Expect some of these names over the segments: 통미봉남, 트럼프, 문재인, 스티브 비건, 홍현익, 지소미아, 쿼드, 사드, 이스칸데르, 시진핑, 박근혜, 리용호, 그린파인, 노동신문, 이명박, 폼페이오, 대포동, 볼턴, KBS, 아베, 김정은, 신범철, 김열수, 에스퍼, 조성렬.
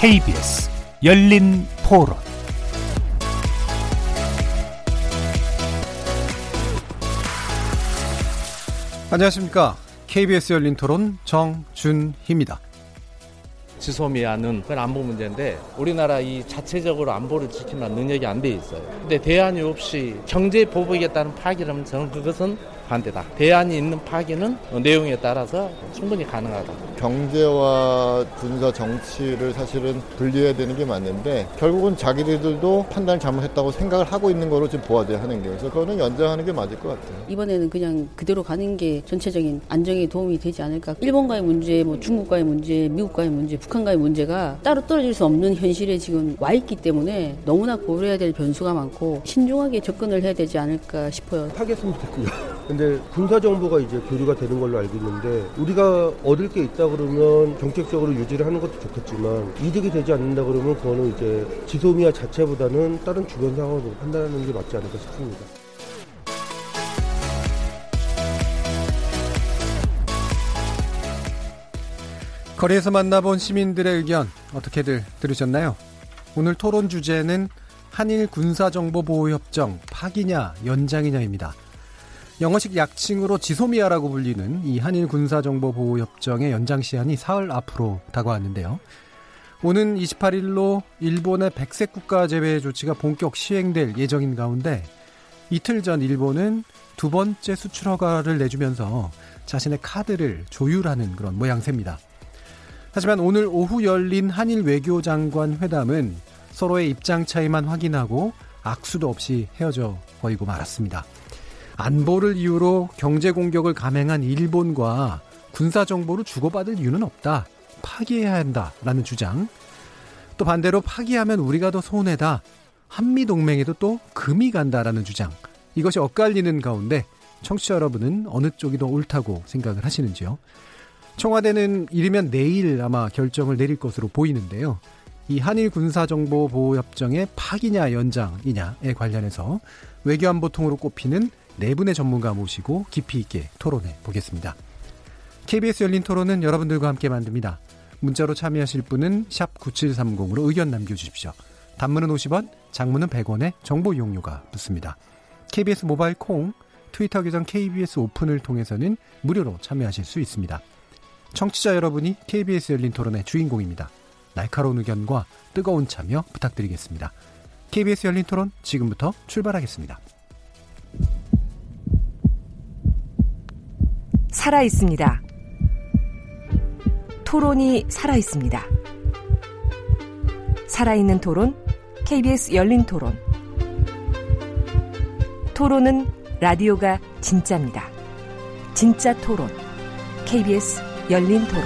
KBS 열린 토론. 안녕하십니까. KBS 열린 토론 정준희입니다. 지소미아는 그건 안보 문제인데 우리나라 이 자체적으로 안보를 지키는 능력이 안 돼 있어요. 근데 대안이 없이 경제 보복이겠다는 파기라면 저는 그것은 반대다. 대안이 있는 파기는 내용에 따라서 충분히 가능하다. 경제와 군사 정치를 사실은 분리해야 되는 게 맞는데 결국은 자기들도 판단을 잘못했다고 생각을 하고 있는 거로 지금 보아져야 하는 게, 그래서 그거는 연장하는 게 맞을 것 같아요. 이번에는 그냥 그대로 가는 게 전체적인 안정에 도움이 되지 않을까. 일본과의 문제, 뭐 중국과의 문제, 미국과의 문제, 북한과의 문제가 따로 떨어질 수 없는 현실에 지금 와 있기 때문에 너무나 고려해야 될 변수가 많고 신중하게 접근을 해야 되지 않을까 싶어요. 파괴했으면 좋겠고요. 근데 군사정보가 이제 교류가 되는 걸로 알고 있는데, 우리가 얻을 게 있다 그러면 정책적으로 유지를 하는 것도 좋겠지만 이득이 되지 않는다 그러면 그거는 이제 지소미아 자체보다는 다른 주변 상황으로 판단하는 게 맞지 않을까 싶습니다. 거리에서 만나본 시민들의 의견 어떻게들 들으셨나요? 오늘 토론 주제는 한일 군사정보보호협정 파기냐 연장이냐입니다. 영어식 약칭으로 지소미아라고 불리는 이 한일 군사정보보호협정의 연장 시한이 사흘 앞으로 다가왔는데요. 오는 28일로 일본의 백색 국가 제외 조치가 본격 시행될 예정인 가운데 이틀 전 일본은 두 번째 수출 허가를 내주면서 자신의 카드를 조율하는 그런 모양새입니다. 하지만 오늘 오후 열린 한일 외교장관 회담은 서로의 입장 차이만 확인하고 악수도 없이 헤어져 버리고 말았습니다. 안보를 이유로 경제 공격을 감행한 일본과 군사 정보를 주고받을 이유는 없다. 파기해야 한다라는 주장. 또 반대로 파기하면 우리가 더 손해다. 한미 동맹에도 또 금이 간다라는 주장. 이것이 엇갈리는 가운데 청취자 여러분은 어느 쪽이 더 옳다고 생각을 하시는지요? 청와대는 이르면 내일 아마 결정을 내릴 것으로 보이는데요. 이 한일 군사정보보호협정의 파기냐 연장이냐에 관련해서 외교안보통으로 꼽히는 네 분의 전문가 모시고 깊이 있게 토론해 보겠습니다. KBS 열린 토론은 여러분들과 함께 만듭니다. 문자로 참여하실 분은 샵 9730으로 의견 남겨주십시오. 단문은 50원, 장문은 100원에 정보 이용료가 붙습니다. KBS 모바일 콩, 트위터 계정 KBS 오픈을 통해서는 무료로 참여하실 수 있습니다. 청취자 여러분이 KBS 열린 토론의 주인공입니다. 날카로운 의견과 뜨거운 참여 부탁드리겠습니다. KBS 열린 토론 지금부터 출발하겠습니다. 살아있습니다. 토론이 살아있습니다. 살아있는 토론, KBS 열린 토론. 토론은 라디오가 진짜입니다. 진짜 토론, KBS 열린 토론.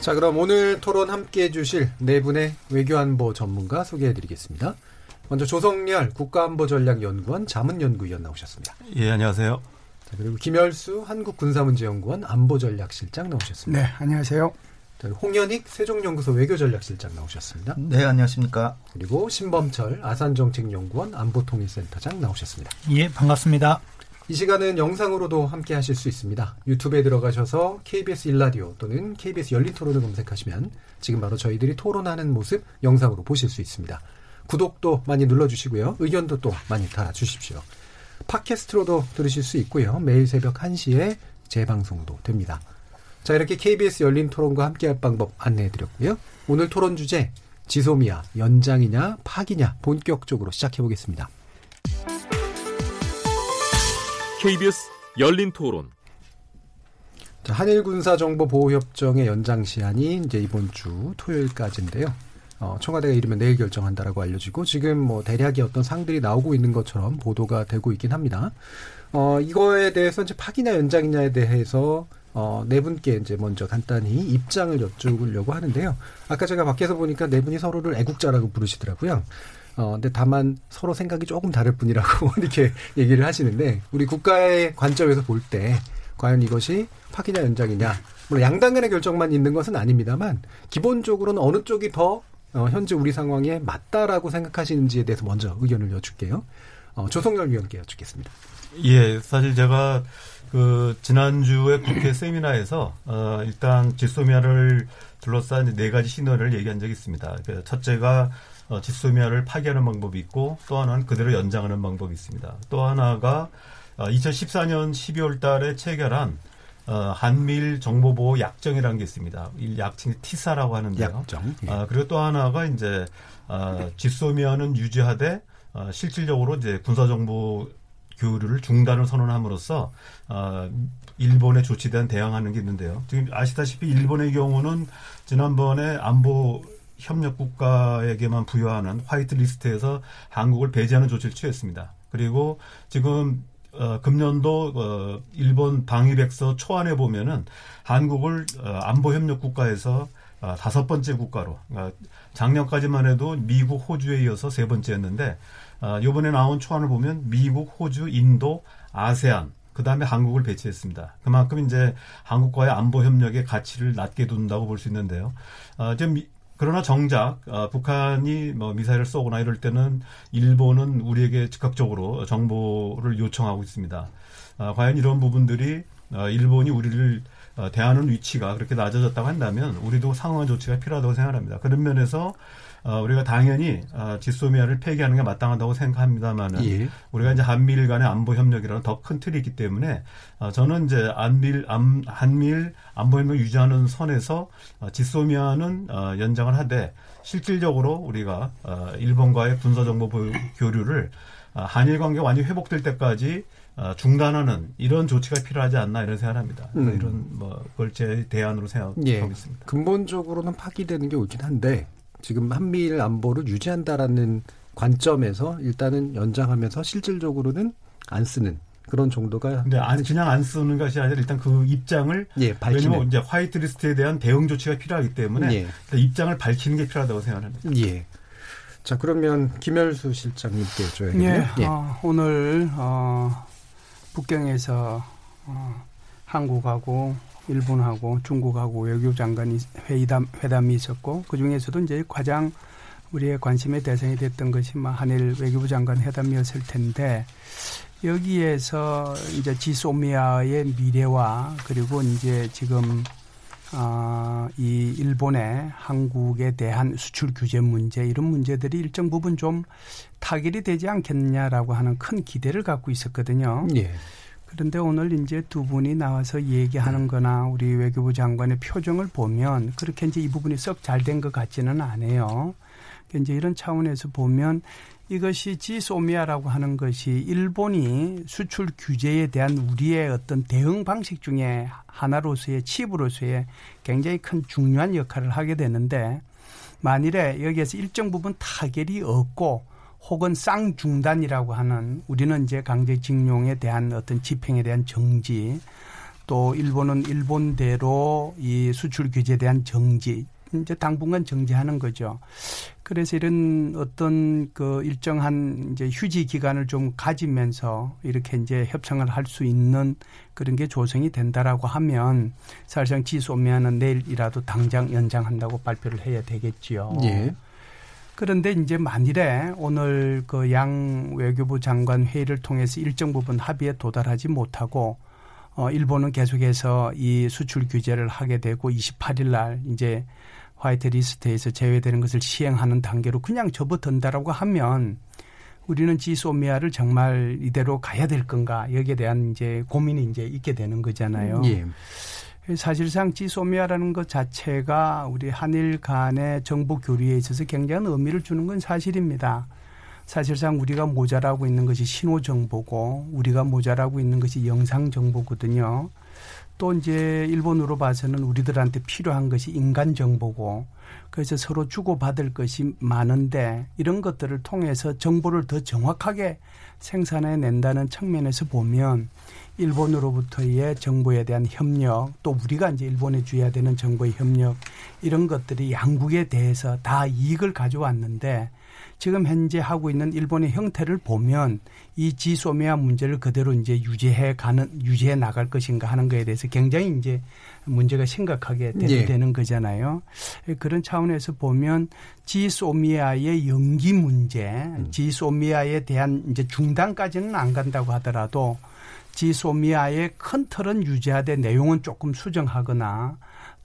자, 그럼 오늘 토론 함께해 주실 네 분의 외교안보 전문가 소개해드리겠습니다. 먼저 조성렬 국가안보전략연구원 자문연구위원 나오셨습니다. 예, 안녕하세요. 자, 그리고 김열수 한국군사문제연구원 안보전략실장 나오셨습니다. 네, 안녕하세요. 자, 홍현익 세종연구소 외교전략실장 나오셨습니다. 네, 안녕하십니까. 그리고 신범철 아산정책연구원 안보통일센터장 나오셨습니다. 예, 반갑습니다. 이 시간은 영상으로도 함께 하실 수 있습니다. 유튜브에 들어가셔서 KBS 일라디오 또는 KBS 열린토론을 검색하시면 지금 바로 저희들이 토론하는 모습 영상으로 보실 수 있습니다. 구독도 많이 눌러주시고요. 의견도 또 많이 달아주십시오. 팟캐스트로도 들으실 수 있고요. 매일 새벽 1시에 재방송도 됩니다. 자, 이렇게 KBS 열린 토론과 함께할 방법 안내해드렸고요. 오늘 토론 주제 지소미아 연장이냐 파기냐 본격적으로 시작해보겠습니다. KBS 열린 토론. 자, 한일 군사정보보호협정의 연장 시한이 이제 이번 주 토요일까지인데요. 청와대가 이르면 내일 결정한다라고 알려지고 지금 뭐 대략의 어떤 상들이 나오고 있는 것처럼 보도가 되고 있긴 합니다. 이거에 대해서 이제 파기냐 연장이냐에 대해서 네 분께 이제 먼저 간단히 입장을 여쭈려고 하는데요. 아까 제가 밖에서 보니까 네 분이 서로를 애국자라고 부르시더라고요. 근데 다만 서로 생각이 조금 다를 뿐이라고 이렇게 얘기를 하시는데, 우리 국가의 관점에서 볼 때 과연 이것이 파기냐 연장이냐, 물론 양당 간의 결정만 있는 것은 아닙니다만 기본적으로는 어느 쪽이 더 현재 우리 상황에 맞다라고 생각하시는지에 대해서 먼저 의견을 여쭐게요. 조성렬 위원께 여쭙겠습니다. 예, 사실 제가 그 지난주에 국회 세미나에서 일단 지소미아를 둘러싼 네 가지 신호를 얘기한 적이 있습니다. 첫째가 지소미아를 파괴하는 방법이 있고, 또 하나는 그대로 연장하는 방법이 있습니다. 또 하나가 2014년 12월 달에 체결한 한미일 정보보호 약정이라는 게 있습니다. 이 약칭이 TISA라고 하는데요. 약정. 예. 그리고 또 하나가 이제 지소미아는 유지하되 실질적으로 이제 군사정보 교류를 중단을 선언함으로써 일본의 조치에 대한 대항하는 게 있는데요. 지금 아시다시피 일본의 경우는 지난번에 안보 협력국가에게만 부여하는 화이트리스트에서 한국을 배제하는 조치를 취했습니다. 그리고 지금 금년도 일본 방위백서 초안에 보면은 한국을 안보 협력국가에서 5번째 국가로, 작년까지만 해도 미국, 호주에 이어서 3번째였는데 이번에 나온 초안을 보면 미국, 호주, 인도, 아세안, 그 다음에 한국을 배치했습니다. 그만큼 이제 한국과의 안보 협력의 가치를 낮게 둔다고 볼 수 있는데요. 지금 그러나 정작 북한이 뭐 미사일을 쏘거나 이럴 때는 일본은 우리에게 즉각적으로 정보를 요청하고 있습니다. 과연 이런 부분들이 일본이 우리를 대하는 위치가 그렇게 낮아졌다고 한다면 우리도 상응한 조치가 필요하다고 생각합니다. 그런 면에서 우리가 당연히 지소미아를 폐기하는 게 마땅하다고 생각합니다만은, 예. 우리가 이제 한미일 간의 안보 협력이라는 더 큰 틀이 있기 때문에 저는 이제 한미일 안보 협력 유지하는 선에서 지소미아는 연장을 하되, 실질적으로 우리가 일본과의 군사 정보 교류를 한일 관계가 완전히 회복될 때까지 중단하는 이런 조치가 필요하지 않나 이런 생각합니다. 이런 그걸 제 대안으로 생각하고, 예. 있습니다. 근본적으로는 파기되는 게 옳긴 한데, 지금 한미일 안보를 유지한다라는 관점에서 일단은 연장하면서 실질적으로는 안 쓰는 그런 정도가. 근데 그냥 안 쓰는 것이 아니라 일단 그 입장을, 예, 밝히는. 왜냐면 이제 화이트리스트에 대한 대응 조치가 필요하기 때문에, 예. 입장을 밝히는 게 필요하다고 생각합니다. 예. 자, 그러면 김열수 실장님께 줘야겠네요. 예. 예. 오늘 북경에서 한국하고 일본하고 중국하고 외교장관이 회담이 있었고, 그 중에서도 이제 가장 우리의 관심의 대상이 됐던 것이 한일 외교부 장관 회담이었을 텐데, 여기에서 이제 지소미아의 미래와 그리고 이제 지금 이 일본의 한국에 대한 수출 규제 문제, 이런 문제들이 일정 부분 좀 타결이 되지 않겠냐라고 하는 큰 기대를 갖고 있었거든요. 예. 그런데 오늘 이제 두 분이 나와서 얘기하는 거나 우리 외교부 장관의 표정을 보면 그렇게 이제 이 부분이 썩 잘 된 것 같지는 않아요. 이제 이런 차원에서 보면 이것이 지소미아라고 하는 것이 일본이 수출 규제에 대한 우리의 어떤 대응 방식 중에 하나로서의 칩으로서의 굉장히 큰 중요한 역할을 하게 되는데, 만일에 여기에서 일정 부분 타결이 없고 혹은 쌍중단이라고 하는, 우리는 이제 강제징용에 대한 어떤 집행에 대한 정지, 또 일본은 일본대로 이 수출 규제에 대한 정지, 이제 당분간 정지하는 거죠. 그래서 이런 어떤 그 일정한 이제 휴지 기간을 좀 가지면서 이렇게 이제 협상을 할 수 있는 그런 게 조성이 된다라고 하면, 사실상 지소미아는 내일이라도 당장 연장한다고 발표를 해야 되겠지요. 예. 그런데 이제 만일에 오늘 그 양 외교부 장관 회의를 통해서 일정 부분 합의에 도달하지 못하고, 일본은 계속해서 이 수출 규제를 하게 되고 28일 날 이제 화이트리스트에서 제외되는 것을 시행하는 단계로 그냥 접어든다라고 하면, 우리는 지소미아를 정말 이대로 가야 될 건가, 여기에 대한 이제 고민이 이제 있게 되는 거잖아요. 예. 사실상 지소미아라는 것 자체가 우리 한일 간의 정보 교류에 있어서 굉장한 의미를 주는 건 사실입니다. 사실상 우리가 모자라고 있는 것이 신호정보고, 우리가 모자라고 있는 것이 영상정보거든요. 또 이제 일본으로 봐서는 우리들한테 필요한 것이 인간정보고, 그래서 서로 주고받을 것이 많은데, 이런 것들을 통해서 정보를 더 정확하게 생산해낸다는 측면에서 보면 일본으로부터의 정보에 대한 협력, 또 우리가 이제 일본에 주어야 되는 정보의 협력, 이런 것들이 양국에 대해서 다 이익을 가져왔는데, 지금 현재 하고 있는 일본의 형태를 보면 이 지소미아 문제를 그대로 이제 유지해 나갈 것인가 하는 것에 대해서 굉장히 이제 문제가 심각하게 되는, 예. 거잖아요. 그런 차원에서 보면 지소미아의 연기 문제, 지소미아에 대한 이제 중단까지는 안 간다고 하더라도 지소미아의 큰 틀은 유지하되 내용은 조금 수정하거나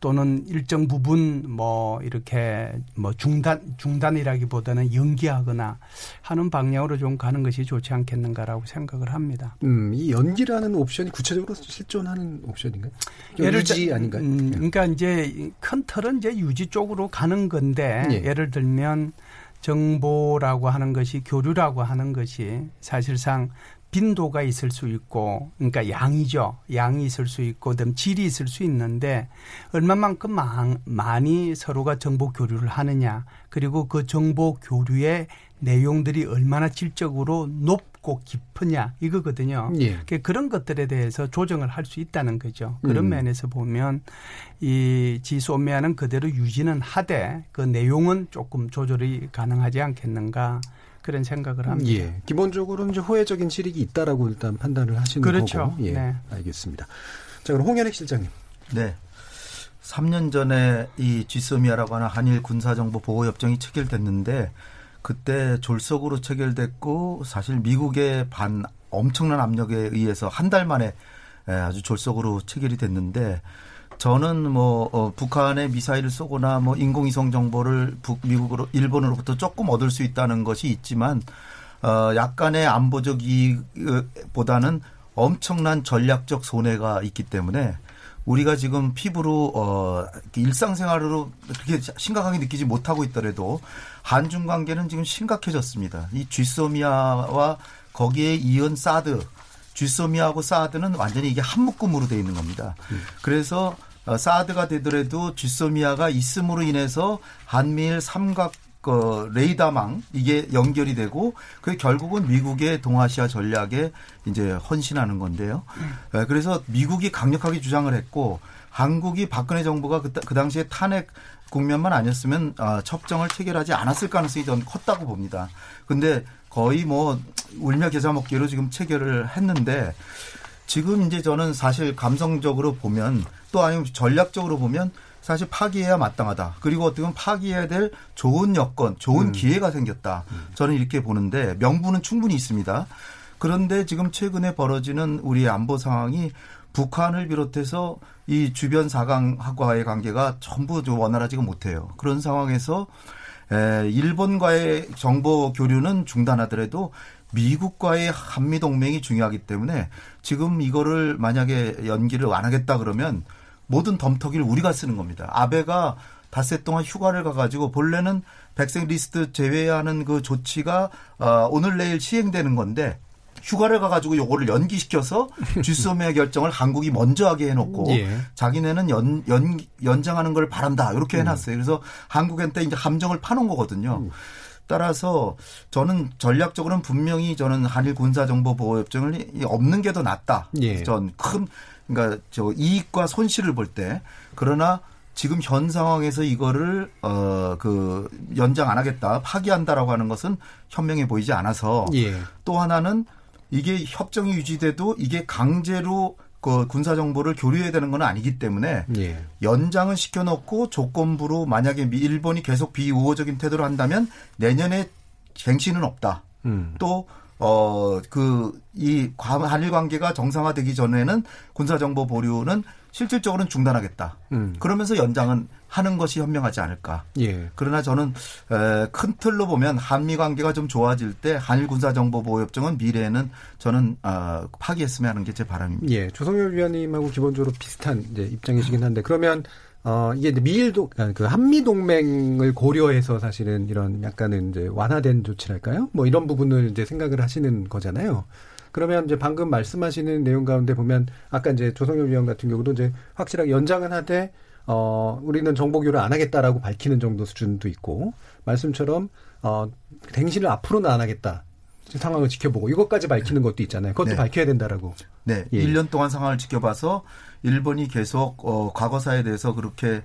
또는 일정 부분 뭐 이렇게 뭐 중단이라기보다는 연기하거나 하는 방향으로 좀 가는 것이 좋지 않겠는가라고 생각을 합니다. 이 연기라는 옵션이 구체적으로 실존하는 옵션인가요? 유지 아닌가요? 그러니까 이제 큰 틀은 이제 유지 쪽으로 가는 건데 예. 예를 들면 정보라고 하는 것이 교류라고 하는 것이 사실상 빈도가 있을 수 있고, 그러니까 양이죠. 양이 있을 수 있고, 그다음 질이 있을 수 있는데 얼마만큼 많이 서로가 정보 교류를 하느냐, 그리고 그 정보 교류의 내용들이 얼마나 질적으로 높고 깊으냐 이거거든요. 예. 그러니까 그런 것들에 대해서 조정을 할 수 있다는 거죠. 그런 면에서 보면 이 지소미아는 그대로 유지는 하되 그 내용은 조금 조절이 가능하지 않겠는가. 그런 생각을 합니다. 예, 기본적으로는 이제 호혜적인 실익이 있다라고 일단 판단을 하시는 그렇죠. 거고. 그렇죠. 예, 네. 알겠습니다. 자, 그럼 홍현익 실장님. 네. 3년 전에 이 지소미아라고 하는 한일 군사정보 보호 협정이 체결됐는데 그때 졸속으로 체결됐고 사실 미국의 엄청난 압력에 의해서 한 달 만에 아주 졸속으로 체결이 됐는데 저는 북한의 미사일을 쏘거나 인공위성 정보를 미국으로 일본으로부터 조금 얻을 수 있다는 것이 있지만 약간의 안보적 이익보다는 엄청난 전략적 손해가 있기 때문에 우리가 지금 피부로 일상생활으로 그렇게 심각하게 느끼지 못하고 있더라도 한중 관계는 지금 심각해졌습니다. 이 지소미아와 거기에 이은 사드 지소미아하고 사드는 완전히 이게 한 묶음으로 되어 있는 겁니다. 그래서 사드가 되더라도 지소미아가 있음으로 인해서 한미일 삼각 레이더망 이게 연결이 되고 그 결국은 미국의 동아시아 전략에 이제 헌신하는 건데요. 그래서 미국이 강력하게 주장을 했고 한국이 박근혜 정부가 그 당시에 탄핵 국면만 아니었으면 협정을 체결하지 않았을 가능성이 저는 컸다고 봅니다. 그런데 거의 울며 겨자 먹기로 지금 체결을 했는데 지금 이제 저는 사실 감성적으로 보면 또 아니면 전략적으로 보면 사실 파기해야 마땅하다. 그리고 어떻게 보면 파기해야 될 좋은 여건, 좋은 기회가 생겼다. 저는 이렇게 보는데 명분은 충분히 있습니다. 그런데 지금 최근에 벌어지는 우리의 안보 상황이 북한을 비롯해서 이 주변 4강과의 관계가 전부 원활하지가 못해요. 그런 상황에서 일본과의 정보 교류는 중단하더라도 미국과의 한미동맹이 중요하기 때문에 지금 이거를 만약에 연기를 안 하겠다 그러면 모든 덤터기를 우리가 쓰는 겁니다. 아베가 닷새 동안 휴가를 가가지고 본래는 백색 리스트 제외하는 그 조치가 오늘 내일 시행되는 건데 휴가를 가가지고 요거를 연기시켜서 지소미아 결정을 한국이 먼저 하게 해놓고 예. 자기네는 연장하는 걸 바란다 이렇게 해놨어요. 그래서 한국한테 이제 함정을 파놓은 거거든요. 따라서 저는 전략적으로는 분명히 저는 한일 군사정보보호협정을 없는 게 더 낫다. 예. 전 큰 그러니까 저 이익과 손실을 볼 때 그러나 지금 현 상황에서 이거를 연장 안 하겠다 파기한다라고 하는 것은 현명해 보이지 않아서 예. 또 하나는 이게 협정이 유지돼도 이게 강제로 그 군사정보를 교류해야 되는 건 아니기 때문에 예. 연장은 시켜놓고 조건부로 만약에 일본이 계속 비우호적인 태도를 한다면 내년에 갱신은 없다. 또 한일 관계가 정상화되기 전에는 군사정보 보류는 실질적으로는 중단하겠다. 그러면서 연장은 하는 것이 현명하지 않을까. 예. 그러나 저는 큰 틀로 보면 한미 관계가 좀 좋아질 때 한일 군사정보보호협정은 미래에는 저는 파기했으면 하는 게 제 바람입니다. 예, 조성렬 위원님하고 기본적으로 비슷한 이제 입장이시긴 한데 그러면 이게 한미 동맹을 고려해서 사실은 이런 약간은 이제 완화된 조치랄까요? 이런 부분을 이제 생각을 하시는 거잖아요. 그러면 이제 방금 말씀하시는 내용 가운데 보면 아까 이제 조성렬 위원 같은 경우도 이제 확실하게 연장은 하되 우리는 정보 교류를 안 하겠다라고 밝히는 정도 수준도 있고 말씀처럼 갱신을 앞으로는 안 하겠다. 상황을 지켜보고 이것까지 밝히는 것도 있잖아요. 그것도 네. 밝혀야 된다라고. 네. 예. 1년 동안 상황을 지켜봐서 일본이 계속 과거사에 대해서 그렇게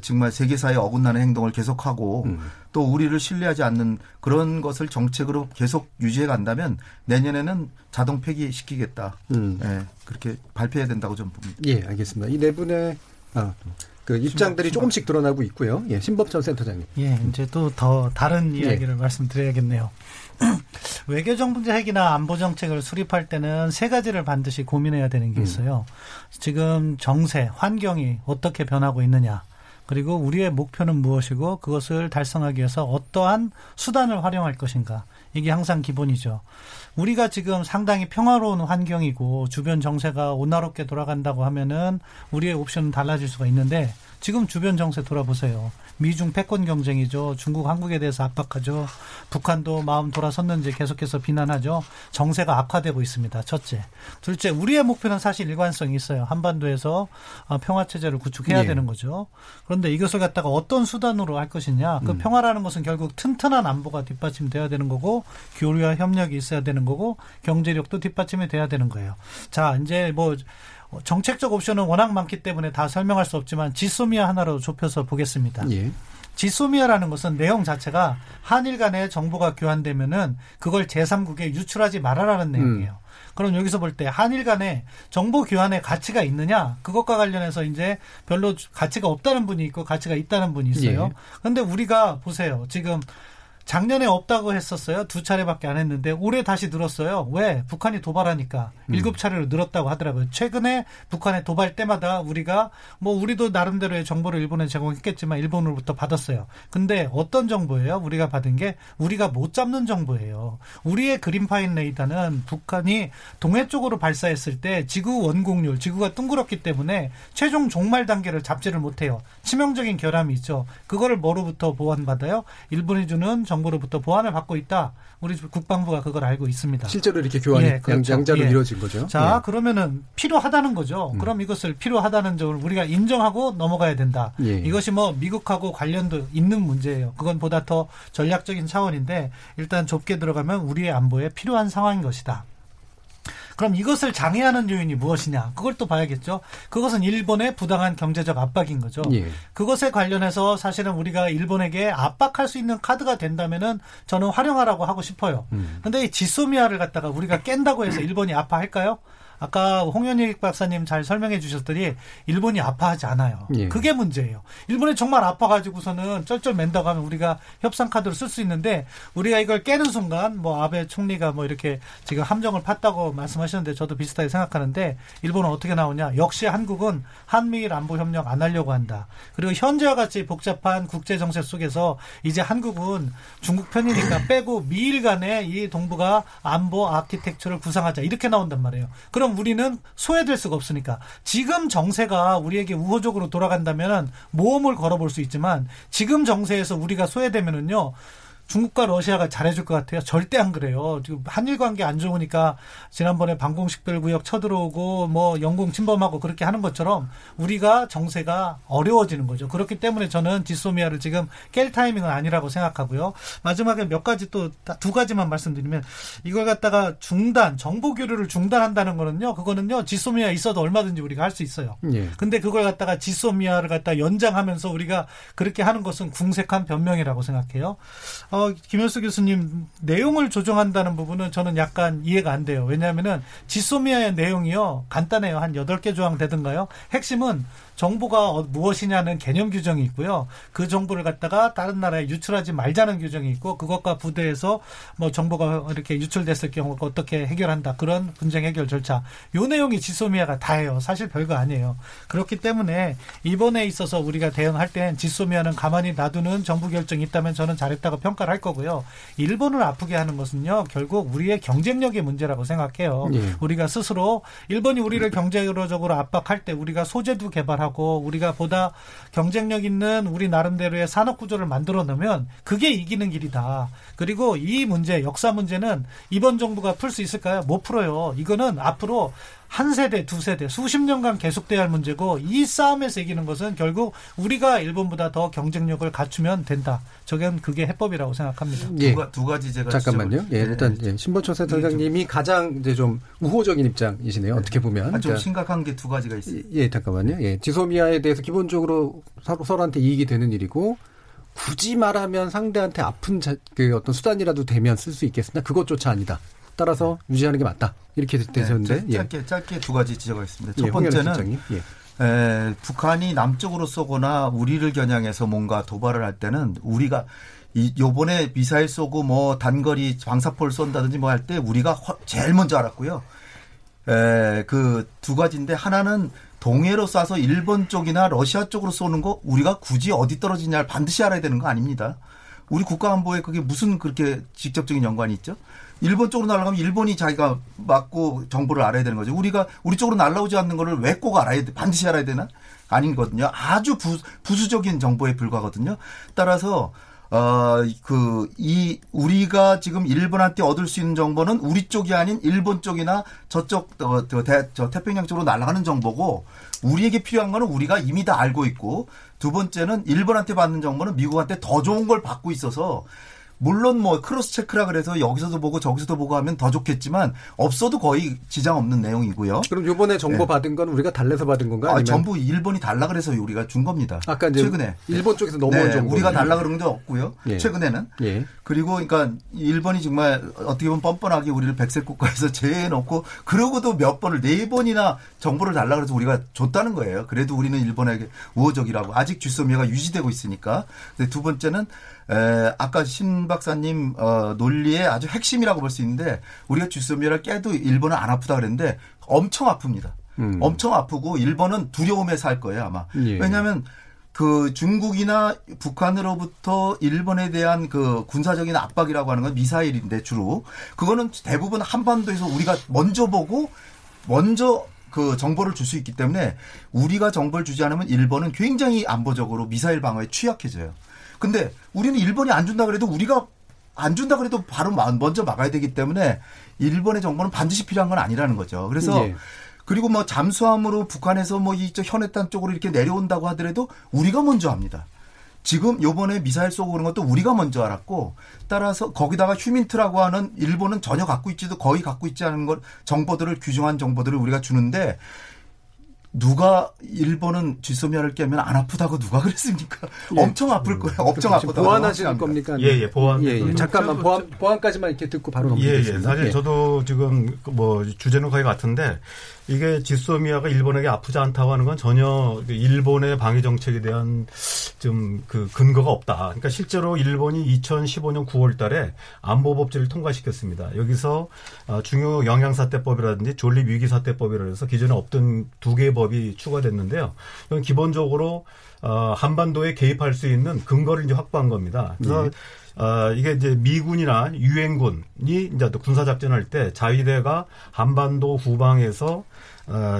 정말 세계사에 어긋나는 행동을 계속하고 또 우리를 신뢰하지 않는 그런 것을 정책으로 계속 유지해 간다면 내년에는 자동 폐기시키겠다. 예. 그렇게 발표해야 된다고 저는 봅니다. 예, 알겠습니다. 이 네 분의 그 입장들이 조금씩 드러나고 있고요. 예, 신범철 센터장님. 예, 이제 또 더 다른 이야기를 말씀드려야겠네요. 외교적 문제핵이나 안보정책을 수립할 때는 세 가지를 반드시 고민해야 되는 게 있어요. 지금 정세, 환경이 어떻게 변하고 있느냐. 그리고 우리의 목표는 무엇이고 그것을 달성하기 위해서 어떠한 수단을 활용할 것인가. 이게 항상 기본이죠. 우리가 지금 상당히 평화로운 환경이고 주변 정세가 온화롭게 돌아간다고 하면은 우리의 옵션은 달라질 수가 있는데 지금 주변 정세 돌아보세요. 미중 패권 경쟁이죠. 중국, 한국에 대해서 압박하죠. 북한도 마음 돌아섰는지 계속해서 비난하죠. 정세가 악화되고 있습니다. 첫째. 둘째, 우리의 목표는 사실 일관성이 있어요. 한반도에서 평화체제를 구축해야 되는 거죠. 그런데 이것을 갖다가 어떤 수단으로 할 것이냐. 그 평화라는 것은 결국 튼튼한 안보가 뒷받침돼야 되는 거고 교류와 협력이 있어야 되는 거고 경제력도 뒷받침이 돼야 되는 거예요. 자, 이제 뭐 정책적 옵션은 워낙 많기 때문에 다 설명할 수 없지만 지소미아 하나로 좁혀서 보겠습니다. 예. 지소미아라는 것은 내용 자체가 한일 간의 정보가 교환되면은 그걸 제3국에 유출하지 말아라는 내용이에요. 그럼 여기서 볼 때 한일 간의 정보 교환의 가치가 있느냐? 그것과 관련해서 이제 별로 가치가 없다는 분이 있고 가치가 있다는 분이 있어요. 그런데 우리가 보세요. 지금 작년에 없다고 했었어요. 2차례밖에 안 했는데 올해 다시 늘었어요. 왜? 북한이 도발하니까 7차례로 늘었다고 하더라고요. 최근에 북한의 도발 때마다 우리가 뭐 우리도 나름대로의 정보를 일본에 제공했겠지만 일본으로부터 받았어요. 근데 어떤 정보예요? 우리가 받은 게 우리가 못 잡는 정보예요. 우리의 그린파인 레이더는 북한이 동해 쪽으로 발사했을 때 지구 원곡률, 지구가 둥그렇기 때문에 최종 종말 단계를 잡지를 못해요. 치명적인 결함이 있죠. 그거를 뭐로부터 보완받아요? 일본이 주는 정부로부터 보완을 받고 있다. 우리 국방부가 그걸 알고 있습니다. 실제로 이렇게 교환이 양자로 이루어진 거죠. 자, 그러면은 필요하다는 거죠. 그럼 이것을 필요하다는 점을 우리가 인정하고 넘어가야 된다. 이것이 뭐 미국하고 관련도 있는 문제예요. 그건 보다 더 전략적인 차원인데 일단 좁게 들어가면 우리의 안보에 필요한 상황인 것이다. 그럼 이것을 장애하는 요인이 무엇이냐? 그걸 또 봐야겠죠. 그것은 일본의 부당한 경제적 압박인 거죠. 예. 그것에 관련해서 사실은 우리가 일본에게 압박할 수 있는 카드가 된다면은 저는 활용하라고 하고 싶어요. 그런데 이 지소미아를 갖다가 우리가 깬다고 해서 일본이 아파할까요? 아까 홍현익 박사님 잘 설명해 주셨더니 일본이 아파하지 않아요. 예. 그게 문제예요. 일본이 정말 아파가지고서는 쩔쩔 맨다고 하면 우리가 협상 카드로 쓸 수 있는데 우리가 이걸 깨는 순간 뭐 아베 총리가 뭐 이렇게 지금 함정을 팠다고 말씀하셨는데 저도 비슷하게 생각하는데 일본은 어떻게 나오냐. 역시 한국은 한미일 안보협력 안 하려고 한다. 그리고 현재와 같이 복잡한 국제정세 속에서 이제 한국은 중국 편이니까 빼고 미일 간의 이 동북아 안보 아키텍처를 구상하자. 이렇게 나온단 말이에요. 그럼 우리는 소외될 수가 없으니까 지금 정세가 우리에게 우호적으로 돌아간다면 모험을 걸어볼 수 있지만 지금 정세에서 우리가 소외되면은요 중국과 러시아가 잘해줄 것 같아요. 절대 안 그래요. 지금 한일 관계 안 좋으니까 지난번에 방공식별구역 쳐들어오고 뭐 영공 침범하고 그렇게 하는 것처럼 우리가 정세가 어려워지는 거죠. 그렇기 때문에 저는 지소미아를 지금 깰 타이밍은 아니라고 생각하고요. 마지막에 몇 가지 또 두 가지만 말씀드리면 이걸 갖다가 정보 교류를 중단한다는 거는요. 그거는요. 지소미아 있어도 얼마든지 우리가 할 수 있어요. 근데 그걸 갖다가 지소미아를 갖다 연장하면서 우리가 그렇게 하는 것은 궁색한 변명이라고 생각해요. 김열수 교수님 내용을 조정한다는 부분은 저는 약간 이해가 안 돼요. 왜냐하면은 지소미아의 내용이요 간단해요. 한 8개 조항 되던가요. 핵심은 정보가 무엇이냐는 개념 규정이 있고요. 그 정보를 갖다가 다른 나라에 유출하지 말자는 규정이 있고 그것과 부대에서 뭐 정보가 이렇게 유출됐을 경우 어떻게 해결한다. 그런 분쟁 해결 절차. 요 내용이 지소미아가 다예요. 사실 별거 아니에요. 그렇기 때문에 이번에 있어서 우리가 대응할 땐 지소미아는 가만히 놔두는 정부 결정이 있다면 저는 잘했다고 평가를 할 거고요. 일본을 아프게 하는 것은요. 결국 우리의 경쟁력의 문제라고 생각해요. 우리가 스스로 일본이 우리를 경제적으로 압박할 때 우리가 소재도 개발하고 하고 우리가 보다 경쟁력 있는 우리 나름대로의 산업 구조를 만들어 놓으면 그게 이기는 길이다. 그리고 이 문제, 역사 문제는 이번 정부가 풀 수 있을까요? 못 풀어요. 이거는 앞으로 한 세대, 두 세대, 수십 년간 계속돼야 할 문제고 이 싸움에서 이기는 것은 결국 우리가 일본보다 더 경쟁력을 갖추면 된다. 저는 그게 해법이라고 생각합니다. 두 가지 제가 잠깐만요. 일단 신범철 센터장님이 가장 이제 좀 우호적인 입장이시네요. 어떻게 보면. 좀 그러니까, 심각한 게 두 가지가 있어요. 잠깐만요. 지소미아에 대해서 기본적으로 서로한테 이익이 되는 일이고 굳이 말하면 상대한테 아픈 어떤 수단이라도 되면 쓸 수 있겠으나 그것조차 아니다. 따라서 유지하는 게 맞다. 이렇게 되셨는데. 짧게 두 가지 지적하겠습니다. 첫 번째는 북한이 남쪽으로 쏘거나 우리를 겨냥해서 뭔가 도발을 할 때는 우리가 요번에 미사일 쏘고 뭐 단거리 방사포를 쏜다든지 뭐 할 때 우리가 제일 먼저 알았고요. 그 두 가지인데 하나는 동해로 쏴서 일본 쪽이나 러시아 쪽으로 쏘는 거 우리가 굳이 어디 떨어지냐를 반드시 알아야 되는 거 아닙니다. 우리 국가안보에 그게 무슨 그렇게 직접적인 연관이 있죠? 일본 쪽으로 날아가면 일본이 자기가 맞고 정보를 알아야 되는 거죠. 우리가 우리 쪽으로 날아오지 않는 거를 왜 꼭 알아야 돼? 반드시 알아야 되나? 아니거든요. 아주 부수적인 정보에 불과하거든요. 따라서 우리가 지금 일본한테 얻을 수 있는 정보는 우리 쪽이 아닌 일본 쪽이나 저쪽 태평양 쪽으로 날아가는 정보고, 우리에게 필요한 거는 우리가 이미 다 알고 있고, 두 번째는 일본한테 받는 정보는 미국한테 더 좋은 걸 받고 있어서, 물론 뭐 크로스 체크라 그래서 여기서도 보고 저기서도 보고 하면 더 좋겠지만 없어도 거의 지장 없는 내용이고요. 그럼 이번에 정보 받은 건 우리가 달래서 받은 건가? 아니면? 전부 일본이 달라 그래서 우리가 준 겁니다. 아까 이제 최근에 일본 쪽에서 넘어온 정보. 우리가 달라 그런 게 없고요. 최근에는. 그리고 그러니까 일본이 정말 어떻게 보면 뻔뻔하게 우리를 백색 국가에서 제외해놓고 그러고도 몇 번을 4번이나 정보를 달라 그래서 우리가 줬다는 거예요. 그래도 우리는 일본에게 우호적이라고 아직 지소미아가 유지되고 있으니까. 근데 두 번째는 아까 신 박사님 논리의 아주 핵심이라고 볼 수 있는데, 우리가 지소미아를 깨도 일본은 안 아프다 그랬는데 엄청 아픕니다. 엄청 아프고 일본은 두려움에 살 거예요 아마. 왜냐하면 그 중국이나 북한으로부터 일본에 대한 그 군사적인 압박이라고 하는 건 미사일인데 주로 그거는 대부분 한반도에서 우리가 먼저 보고 먼저 그 정보를 줄 수 있기 때문에, 우리가 정보를 주지 않으면 일본은 굉장히 안보적으로 미사일 방어에 취약해져요. 근데 우리는 일본이 안 준다 그래도 우리가 안 준다 그래도 바로 먼저 막아야 되기 때문에 일본의 정보는 반드시 필요한 건 아니라는 거죠. 그래서 그리고 뭐 잠수함으로 북한에서 뭐 현해탄 쪽으로 이렇게 내려온다고 하더라도 우리가 먼저 합니다. 지금 요번에 미사일 쏘고 그런 것도 우리가 먼저 알았고, 따라서 거기다가 휴민트라고 하는 일본은 전혀 갖고 있지도 거의 갖고 있지 않은 걸 정보들을 귀중한 정보들을 우리가 주는데, 누가 일본은 지소미아를 깨면 안 아프다고 누가 그랬습니까? 엄청 아플 거예요. 엄청 아프다고. 보완하실 겁니까? 예, 보완. 잠깐만 보완까지만 이렇게 듣고 바로 넘어가겠습니다. 사실 저도 지금 뭐 주제는 거의 같은데, 이게 지소미아가 일본에게 아프지 않다고 하는 건 전혀 일본의 방위 정책에 대한 좀 그 근거가 없다. 그러니까 실제로 일본이 2015년 9월 달에 안보법제를 통과시켰습니다. 여기서 중요 영양사태법이라든지 존립 위기사태법이라 해서 기존에 없던 두 개의 법이 추가됐는데요. 이건 기본적으로 한반도에 개입할 수 있는 근거를 이제 확보한 겁니다. 그래서 이게 이제 미군이나 유엔군이 이제 또 군사작전할 때 자위대가 한반도 후방에서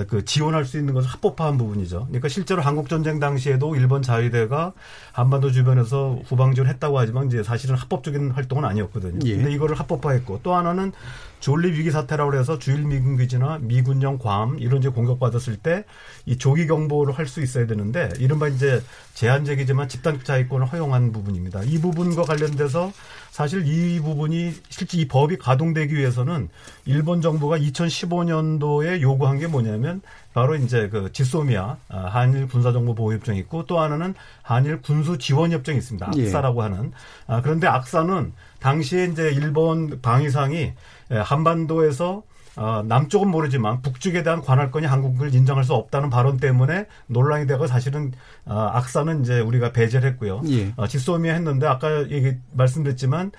그 지원할 수 있는 것을 합법화한 부분이죠. 그러니까 실제로 한국전쟁 당시에도 일본 자위대가 한반도 주변에서 후방 지원했다고 하지만 이제 사실은 합법적인 활동은 아니었거든요. 근데 이거를 합법화했고, 또 하나는 존립 위기 사태라고 해서 주일 미군 기지나 미군용 괌 이런 이제 공격받았을 때 이 조기 경보를 할 수 있어야 되는데, 이른바 이제 제한적이지만 집단 자위권을 허용한 부분입니다. 이 부분과 관련돼서 사실 이 부분이 실제 이 법이 가동되기 위해서는 일본 정부가 2015년도에 요구한 게 뭐냐면 바로 이제 그 지소미아 한일 군사정보보호협정이 있고, 또 하나는 한일 군수지원협정이 있습니다. 악사라고 하는. 그런데 악사는 당시에 이제 일본 방위상이 한반도에서 남쪽은 모르지만 북쪽에 대한 관할권이 한국을 인정할 수 없다는 발언 때문에 논란이 되고, 사실은 악사는 이제 우리가 배제를 했고요. 지소미아 했는데, 아까 얘기 말씀드렸지만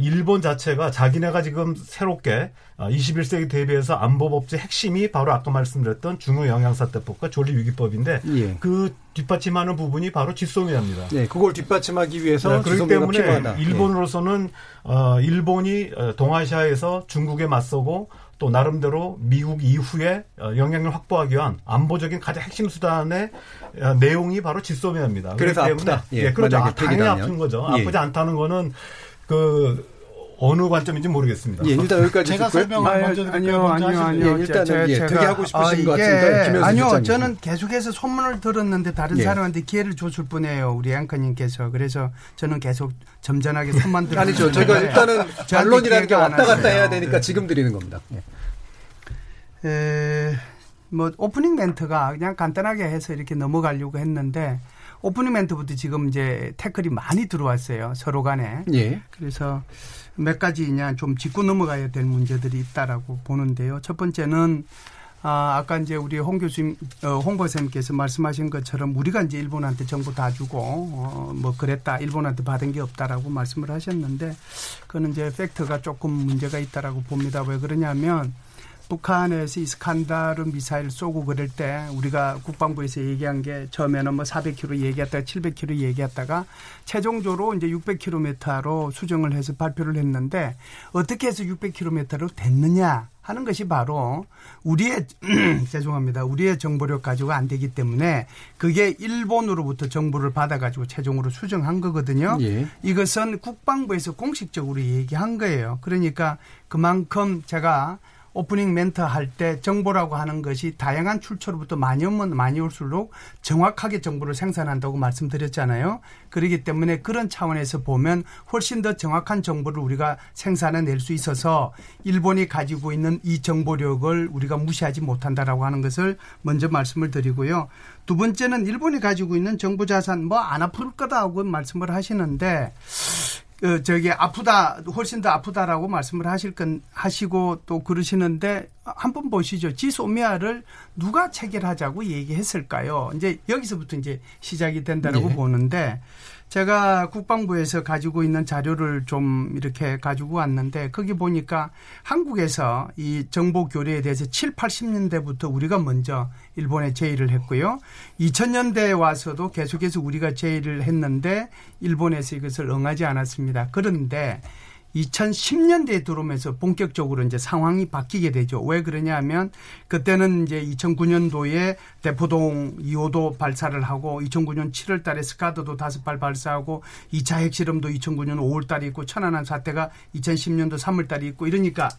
일본 자체가 자기네가 지금 새롭게 21세기 대비해서 안보법제 핵심이 바로 아까 말씀드렸던 중요영양사태법과 존립위기법인데 그 뒷받침하는 부분이 바로 지소미아입니다. 그걸 뒷받침하기 위해서 그렇기 때문에 필요하다. 일본으로서는 일본이 동아시아에서 중국에 맞서고 또 나름대로 미국 이후에 영향을 확보하기 위한 안보적인 가장 핵심 수단의 내용이 바로 지소미아입니다. 그래서 아프다. 그렇죠. 당연히 아픈 거죠. 아프지 않다는 거는 어느 관점인지 모르겠습니다. 일단 여기까지 제가 설명을 먼저 드릴까요? 아니요. 일단은 되게 하고 싶으신 것 같은데. 아니요. 저는 계속해서 소문을 들었는데 다른 사람한테 기회를 줬을 뿐이에요. 우리 앵커님께서. 그래서 저는 계속 점잖하게 소만 들었는데. 아니죠. 저희가 일단은 반론이라는 게 왔다 갔다 해야 되니까 지금 드리는 겁니다. 뭐 오프닝 멘트가 그냥 간단하게 해서 이렇게 넘어가려고 했는데, 오프닝 멘트부터 지금 이제 태클이 많이 들어왔어요. 서로 간에. 그래서 몇 가지 그냥 좀 짚고 넘어가야 될 문제들이 있다라고 보는데요. 첫 번째는 아까 이제 우리 홍 교수님, 홍 보선님께서 말씀하신 것처럼 우리가 이제 일본한테 정보 다 주고 뭐 그랬다, 일본한테 받은 게 없다라고 말씀을 하셨는데 그건 이제 팩트가 조금 문제가 있다라고 봅니다. 왜 그러냐면 북한에서 이스칸다르 미사일 쏘고 그럴 때 우리가 국방부에서 얘기한 게 처음에는 뭐 400km 얘기했다가 700km 얘기했다가 최종적으로 이제 600km로 수정을 해서 발표를 했는데 어떻게 해서 600km로 됐느냐 하는 것이 바로 우리의 죄송합니다. 우리의 정보력 가지고 안 되기 때문에 그게 일본으로부터 정보를 받아가지고 최종으로 수정한 거거든요. 예. 이것은 국방부에서 공식적으로 얘기한 거예요. 그러니까 그만큼 제가 오프닝 멘트 할 때 정보라고 하는 것이 다양한 출처로부터 많이 오면 많이 올수록 정확하게 정보를 생산한다고 말씀드렸잖아요. 그렇기 때문에 그런 차원에서 보면 훨씬 더 정확한 정보를 우리가 생산해낼 수 있어서 일본이 가지고 있는 이 정보력을 우리가 무시하지 못한다라고 하는 것을 먼저 말씀을 드리고요. 두 번째는 일본이 가지고 있는 정보 자산 뭐 안 아플 거다고 말씀을 하시는데 아프다, 훨씬 더 아프다라고 말씀을 하시고 또 그러시는데 한번 보시죠. 지소미아를 누가 체결하자고 얘기했을까요? 이제 여기서부터 이제 시작이 된다라고 네. 보는데 제가 국방부에서 가지고 있는 자료를 좀 이렇게 가지고 왔는데 거기 보니까 한국에서 이 정보 교류에 대해서 7, 80년대부터 우리가 먼저 일본에 제의를 했고요. 2000년대에 와서도 계속해서 우리가 제의를 했는데 일본에서 이것을 응하지 않았습니다. 그런데 2010년대에 들어오면서 본격적으로 이제 상황이 바뀌게 되죠. 왜 그러냐면 그때는 이제 2009년도에 대포동 2호도 발사를 하고 2009년 7월 달에 스카드도 5발 발사하고 2차 핵실험도 2009년 5월 달에 있고 천안함 사태가 2010년도 3월 달에 있고 이러니까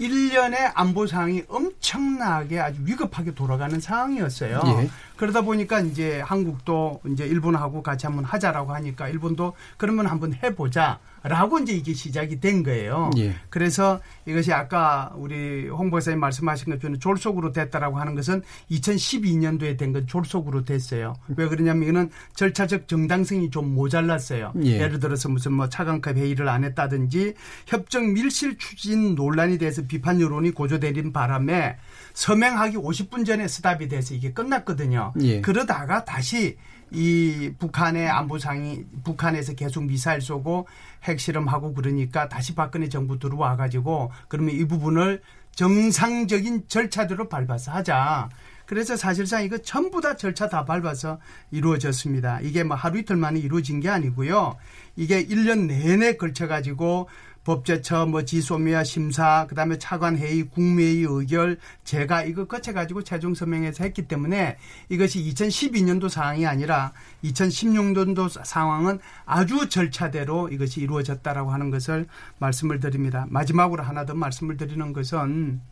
1년의 안보 상황이 엄청나게 아주 위급하게 돌아가는 상황이었어요. 예. 그러다 보니까 이제 한국도 이제 일본하고 같이 한번 하자라고 하니까 일본도 그러면 한번 해보자라고 이제 이게 시작이 된 거예요. 예. 그래서 이것이 아까 우리 홍 박사님 말씀하신 것처럼 졸속으로 됐다라고 하는 것은 2012년도에 된 건 졸속으로 됐어요. 왜 그러냐면 이거는 절차적 정당성이 좀 모자랐어요. 예. 예를 들어서 무슨 뭐 차관급 회의를 안 했다든지 협정 밀실 추진 논란이 대해서 비판 여론이 고조되는 바람에 서명하기 50분 전에 스탑이 돼서 이게 끝났거든요. 예. 그러다가 다시 이 북한의 안보상이 북한에서 계속 미사일 쏘고 핵실험하고 그러니까 다시 박근혜 정부 들어와가지고 그러면 이 부분을 정상적인 절차대로 밟아서 하자. 그래서 사실상 이거 전부 다 절차 다 밟아서 이루어졌습니다. 이게 뭐 하루 이틀 만에 이루어진 게 아니고요. 이게 1년 내내 걸쳐가지고 법제처, 뭐 지소미아 심사, 그다음에 차관회의, 국무회의 의결, 제가 이거 거쳐가지고 최종 서명해서 했기 때문에 이것이 2012년도 상황이 아니라 2016년도 상황은 아주 절차대로 이것이 이루어졌다라고 하는 것을 말씀을 드립니다. 마지막으로 하나 더 말씀을 드리는 것은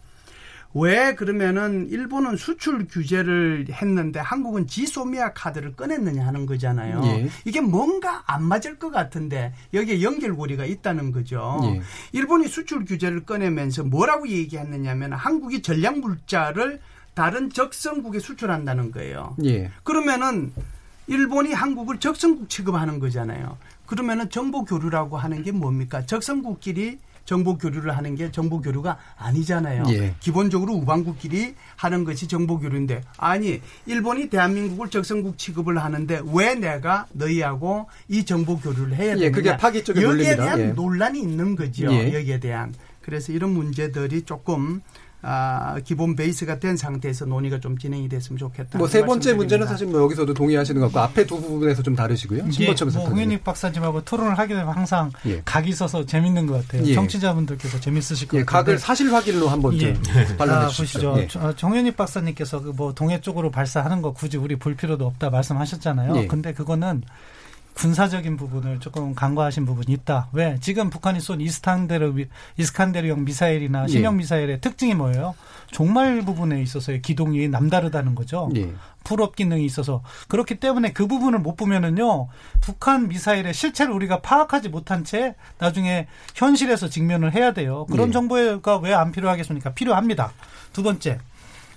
왜 그러면은 일본은 수출 규제를 했는데 한국은 지소미아 카드를 꺼냈느냐 하는 거잖아요. 예. 이게 뭔가 안 맞을 것 같은데 여기에 연결고리가 있다는 거죠. 예. 일본이 수출 규제를 꺼내면서 뭐라고 얘기했느냐면 한국이 전략물자를 다른 적성국에 수출한다는 거예요. 예. 그러면은 일본이 한국을 적성국 취급하는 거잖아요. 그러면은 정보교류라고 하는 게 뭡니까? 적성국끼리 정보교류를 하는 게 정보교류가 아니잖아요. 예. 기본적으로 우방국끼리 하는 것이 정보교류인데 아니 일본이 대한민국을 적성국 취급을 하는데 왜 내가 너희하고 이 정보교류를 해야 되느냐. 그게 파기적인 논리입니다. 여기에 대한 논란이 있는 거죠. 예. 여기에 대한. 그래서 이런 문제들이 조금 기본 베이스가 된 상태에서 논의가 좀 진행이 됐으면 좋겠다. 뭐 세 번째 문제는 사실 뭐 여기서도 동의하시는 것 같고 앞에 두 부분에서 좀 다르시고요. 뭐 홍현익 박사님하고 토론을 하게 되면 항상 각이 있어서 재밌는 것 같아요. 청취자분들께서 재밌으실 것 같아요. 각을 사실 확인로 한번 좀 발라내 주시죠. 정현익 박사님께서 그 뭐 동해 쪽으로 발사하는 거 굳이 우리 볼 필요도 없다 말씀하셨잖아요. 근데 그거는 군사적인 부분을 조금 간과하신 부분이 있다. 왜? 지금 북한이 쏜 이스칸데르형 미사일이나 신형 미사일의 특징이 뭐예요? 종말 부분에 있어서의 기동이 남다르다는 거죠. 풀업 기능이 있어서. 그렇기 때문에 그 부분을 못 보면은요, 북한 미사일의 실체를 우리가 파악하지 못한 채 나중에 현실에서 직면을 해야 돼요. 그런 정보가 왜 안 필요하겠습니까? 필요합니다. 두 번째.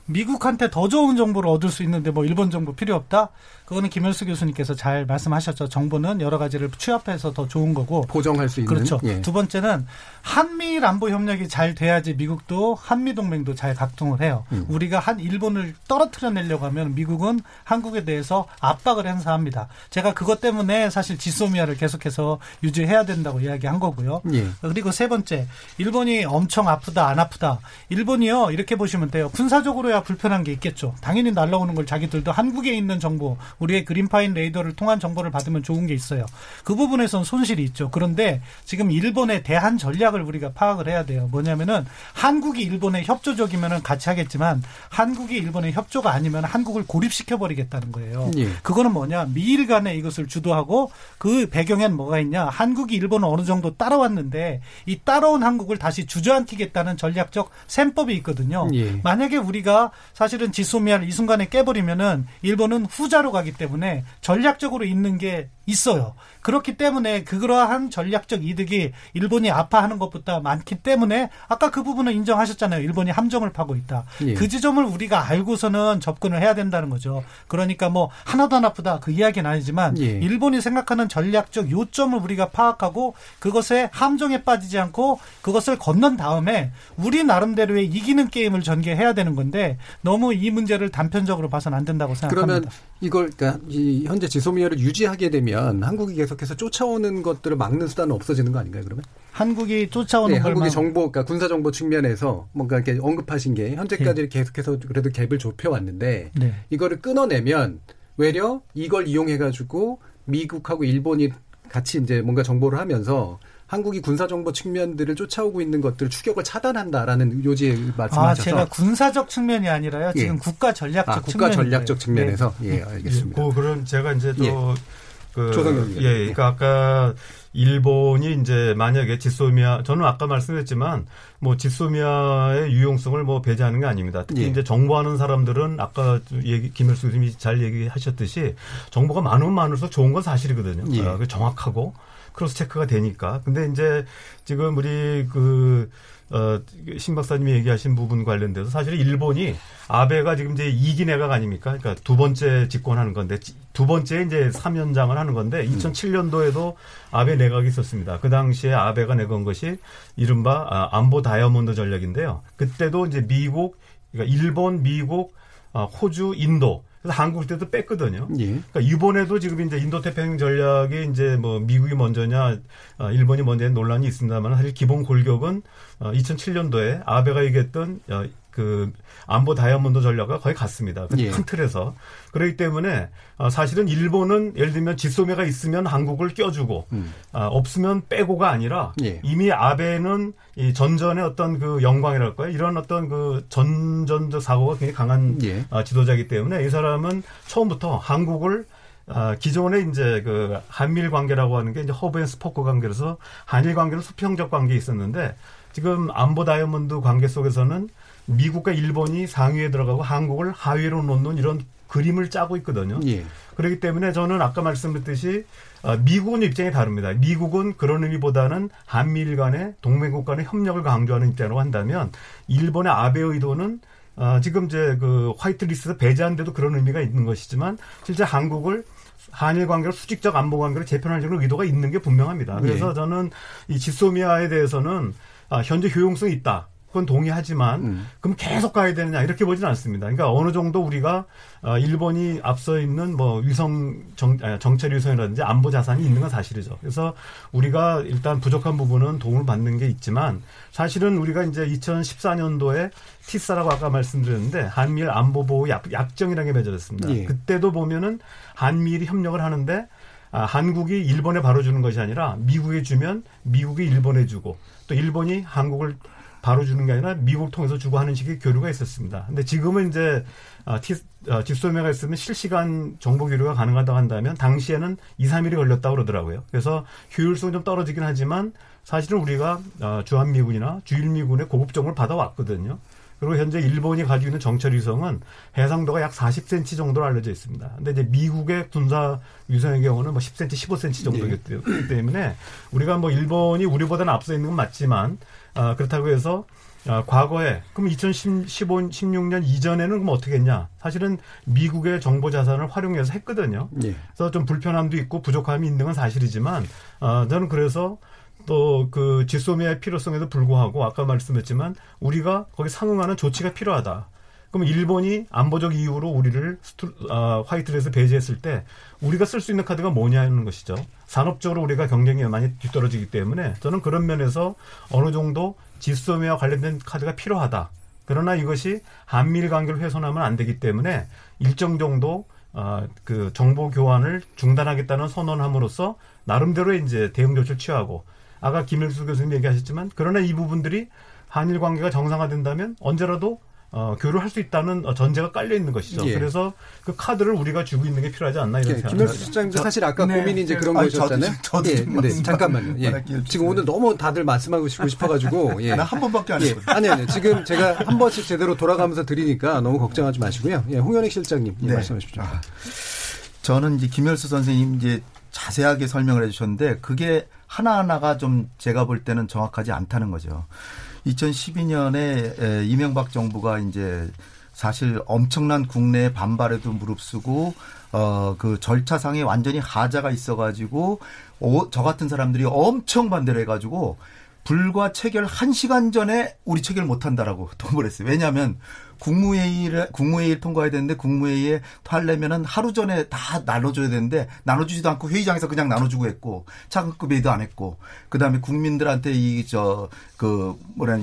미국한테 더 좋은 정보를 얻을 수 있는데 뭐 일본 정보 필요 없다? 그거는 김열수 교수님께서 잘 말씀하셨죠. 정보는 여러 가지를 취합해서 더 좋은 거고. 보정할 수 있는. 그렇죠. 예. 두 번째는 한미일 안보 협력이 잘 돼야지 미국도 한미동맹도 잘 각동을 해요. 우리가 한 일본을 떨어뜨려내려고 하면 미국은 한국에 대해서 압박을 행사합니다. 제가 그것 때문에 사실 지소미아를 계속해서 유지해야 된다고 이야기한 거고요. 예. 그리고 세 번째, 일본이 엄청 아프다 안 아프다. 일본이요 이렇게 보시면 돼요. 군사적으로야 불편한 게 있겠죠. 당연히 날라오는 걸 자기들도 한국에 있는 정보, 우리의 그린파인 레이더를 통한 정보를 받으면 좋은 게 있어요. 그 부분에선 손실이 있죠. 그런데 지금 일본의 대한 전략을 우리가 파악을 해야 돼요. 뭐냐면은 한국이 일본에 협조적이면은 같이 하겠지만 한국이 일본에 협조가 아니면 한국을 고립시켜버리겠다는 거예요. 예. 그거는 뭐냐, 미일 간에 이것을 주도하고 그 배경엔 뭐가 있냐, 한국이 일본을 어느 정도 따라왔는데 이 따라온 한국을 다시 주저앉히겠다는 전략적 셈법이 있거든요. 예. 만약에 우리가 사실은 지소미아를 이 순간에 깨버리면은 일본은 후자로 가기 때문에 전략적으로 있는 게 있어요. 그렇기 때문에 그러한 전략적 이득이 일본이 아파하는 것보다 많기 때문에 아까 그 부분은 인정하셨잖아요. 일본이 함정을 파고 있다. 예. 그 지점을 우리가 알고서는 접근을 해야 된다는 거죠. 그러니까 뭐 하나도 안 아프다 그 이야기는 아니지만 예. 일본이 생각하는 전략적 요점을 우리가 파악하고 그것에 함정에 빠지지 않고 그것을 건넌 다음에 우리 나름대로의 이기는 게임을 전개해야 되는 건데 너무 이 문제를 단편적으로 봐서는 안 된다고 생각합니다. 그러면 이걸 그러니까 이 현재 지소미아를 유지하게 되면 한국이 계속해서 쫓아오는 것들을 막는 수단은 없어지는 거 아닌가요? 그러면 한국이 쫓아오는 네, 걸만 한국의 정보, 그러니까 군사 정보 측면에서 뭔가 이렇게 언급하신 게 현재까지 네. 계속해서 그래도 갭을 좁혀왔는데 네. 이거를 끊어내면 외려 이걸 이용해가지고 미국하고 일본이 같이 이제 뭔가 정보를 하면서. 한국이 군사정보 측면들을 쫓아오고 있는 것들 추격을 차단한다라는 요지에 말씀하셔서. 아, 제가 군사적 측면이 아니라요. 지금 예. 국가전략적 측면. 국가전략적 측면에서. 네. 예, 알겠습니다. 예, 그럼 제가 이제 또. 조성렬 예, 그러니까 아까 일본이 이제 만약에 지소미아, 저는 아까 말씀했지만 뭐 지소미아의 유용성을 뭐 배제하는 게 아닙니다. 특히 예. 이제 정보하는 사람들은 아까 김열수 교수님이 잘 얘기하셨듯이 정보가 많으면 많을수록 좋은 건 사실이거든요. 예. 그러니까 정확하고. 크로스 체크가 되니까. 근데 이제 지금 우리 신 박사님이 얘기하신 부분 관련돼서 사실 일본이 아베가 지금 이제 2기 내각 아닙니까? 그러니까 두 번째 집권하는 건데 두 번째 이제 3연장을 하는 건데 2007년도에도 아베 내각이 있었습니다. 그 당시에 아베가 내건 것이 이른바 안보 다이아몬드 전략인데요. 그때도 이제 미국, 그러니까 일본, 미국, 호주, 인도 그래서 한국 때도 뺐거든요. 예. 그러니까 이번에도 지금 이제 인도태평양 전략이 이제 뭐 미국이 먼저냐, 일본이 먼저냐 논란이 있습니다만 사실 기본 골격은 2007년도에 아베가 얘기했던 그 안보 다이아몬드 전략과 거의 같습니다. 그 큰 예. 틀에서. 그렇기 때문에 사실은 일본은 예를 들면 지소미아가 있으면 한국을 껴주고 없으면 빼고가 아니라 예. 이미 아베는 이 전전의 어떤 그 영광이랄까요? 이런 어떤 그 전전적 사고가 굉장히 강한 예. 지도자이기 때문에 이 사람은 처음부터 한국을 기존에 이제 그 한미일 관계라고 하는 게 이제 허브 앤 스포크 관계로서 한일 관계는 수평적 관계에 있었는데 지금 안보 다이아몬드 관계 속에서는 미국과 일본이 상위에 들어가고 한국을 하위로 놓는 이런 그림을 짜고 있거든요. 예. 그렇기 때문에 저는 아까 말씀드렸듯이 미국은 입장이 다릅니다. 미국은 그런 의미보다는 한미일 간의 동맹국 간의 협력을 강조하는 입장으로 한다면 일본의 아베 의도는 지금 이제 그 화이트리스트에서 배제한데도 그런 의미가 있는 것이지만 실제 한국을 한일 관계로 수직적 안보 관계로 재편하려는 의도가 있는 게 분명합니다. 그래서 예. 저는 이 지소미아에 대해서는 현재 효용성이 있다. 그건 동의하지만 그럼 계속 가야 되느냐 이렇게 보지는 않습니다. 그러니까 어느 정도 우리가 일본이 앞서 있는 뭐 위성 정찰 위성이라든지 안보 자산이 있는 건 사실이죠. 그래서 우리가 일단 부족한 부분은 도움을 받는 게 있지만 사실은 우리가 이제 2014년도에 티사라고 아까 말씀드렸는데 한미일 안보 보호 약정이라는 게 맺어졌습니다. 예. 그때도 보면은 한미일이 협력을 하는데 한국이 일본에 바로 주는 것이 아니라 미국에 주면 미국이 일본에 주고 또 일본이 한국을 바로 주는 게 아니라 미국을 통해서 주고 하는 식의 교류가 있었습니다. 근데 지금은 이제 지소미아가 있으면 실시간 정보 교류가 가능하다고 한다면 당시에는 2, 3일이 걸렸다고 그러더라고요. 그래서 효율성이 좀 떨어지긴 하지만 사실은 우리가 주한미군이나 주일미군의 고급 정보를 받아왔거든요. 그리고 현재 일본이 가지고 있는 정찰 위성은 해상도가 약 40cm 정도로 알려져 있습니다. 근데 이제 미국의 군사 위성의 경우는 뭐 10cm, 15cm 정도이기 때문에 우리가 뭐 일본이 우리보다는 앞서 있는 건 맞지만 그렇다고 해서 아, 과거에 그럼 2016년 이전에는 그럼 어떻게 했냐? 사실은 미국의 정보 자산을 활용해서 했거든요. 예. 그래서 좀 불편함도 있고 부족함이 있는 건 사실이지만 저는 그래서 또 그 지소미아의 필요성에도 불구하고 아까 말씀했지만 우리가 거기 상응하는 조치가 필요하다. 그럼 일본이 안보적 이유로 우리를 화이트리스트에서 배제했을 때 우리가 쓸 수 있는 카드가 뭐냐는 것이죠. 산업적으로 우리가 경쟁이 많이 뒤떨어지기 때문에 저는 그런 면에서 어느 정도 지소미아와 관련된 카드가 필요하다. 그러나 이것이 한미일 관계를 훼손하면 안 되기 때문에 일정 정도 그 정보 교환을 중단하겠다는 선언함으로써 나름대로 이제 대응 조치를 취하고 아까 김일수 교수님 얘기하셨지만 그러나 이 부분들이 한일 관계가 정상화된다면 언제라도 교류할 수 있다는 전제가 깔려 있는 것이죠. 예. 그래서 그 카드를 우리가 주고 있는 게 필요하지 않나 이런 생각이 들어요. 김열수 실장님도 사실 아까 고민이 이제 그런 거였잖아요. 잠깐만요. 예. 지금 오늘 너무 다들 말씀하고 싶어가지고 예. 나 한 번밖에 안 했어요. 예. 아니요. 지금 제가 한 번씩 제대로 돌아가면서 드리니까 너무 걱정하지 마시고요. 예. 홍현익 실장님 네. 말씀하십시오. 아, 저는 이제 김열수 선생님 이제 자세하게 설명을 해주셨는데 그게 하나하나가 좀 제가 볼 때는 정확하지 않다는 거죠. 2012년에 이명박 정부가 이제 사실 엄청난 국내의 반발에도 무릅쓰고 그 절차상에 완전히 하자가 있어가지고 저 같은 사람들이 엄청 반대를 해가지고 불과 체결 1시간 전에 우리 체결 못한다라고 통보를 했어요. 왜냐하면 국무회의를 통과해야 되는데 국무회의에 하려면은 하루 전에 다 나눠줘야 되는데 나눠주지도 않고 회의장에서 그냥 나눠주고 했고 차관급 회의도 안 했고 그다음에 국민들한테 이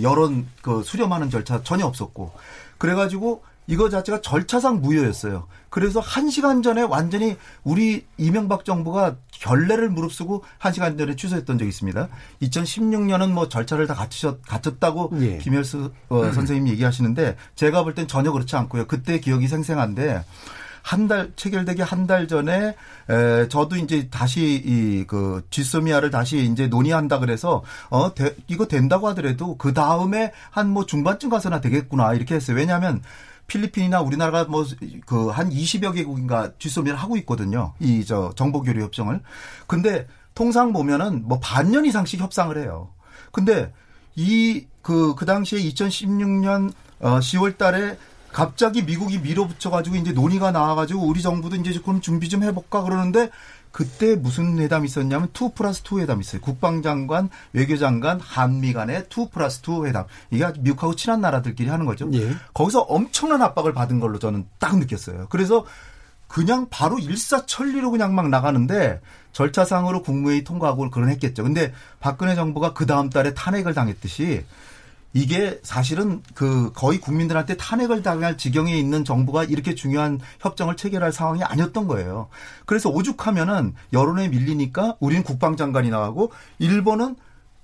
여론 그 수렴하는 절차 전혀 없었고 그래가지고 이거 자체가 절차상 무효였어요. 그래서 1시간 전에 완전히 우리 이명박 정부가 결례를 무릅쓰고 1시간 전에 취소했던 적이 있습니다. 2016년은 뭐 절차를 다 갖췄다고 예. 김열수 선생님이 얘기하시는데 제가 볼 땐 전혀 그렇지 않고요. 그때 기억이 생생한데 체결되기 한 달 전에 저도 이제 다시 그 지소미아를 다시 이제 논의한다 그래서 이거 된다고 하더라도 그 다음에 한 뭐 중반쯤 가서나 되겠구나 이렇게 했어요. 왜냐하면 필리핀이나 우리나라가 뭐 그 한 20여 개국인가 지소미아를 하고 있거든요. 이 정보 교류 협정을. 근데 통상 보면은 뭐 반년 이상씩 협상을 해요. 근데 그 당시에 2016년 10월 달에 갑자기 미국이 밀어붙여가지고 이제 논의가 나와가지고 우리 정부도 이제 그럼 준비 좀 해볼까 그러는데 그때 무슨 회담이 있었냐면 2+2 회담이 있어요. 국방장관, 외교장관, 한미 간의 2+2 회담. 이게 아주 미국하고 친한 나라들끼리 하는 거죠. 예. 거기서 엄청난 압박을 받은 걸로 저는 딱 느꼈어요. 그래서 그냥 바로 일사천리로 그냥 막 나가는데 절차상으로 국무회의 통과하고 그런 했겠죠. 근데 박근혜 정부가 그 다음 달에 탄핵을 당했듯이 이게 사실은 그 거의 국민들한테 탄핵을 당할 지경에 있는 정부가 이렇게 중요한 협정을 체결할 상황이 아니었던 거예요. 그래서 오죽하면은 여론에 밀리니까 우린 국방장관이 나가고 일본은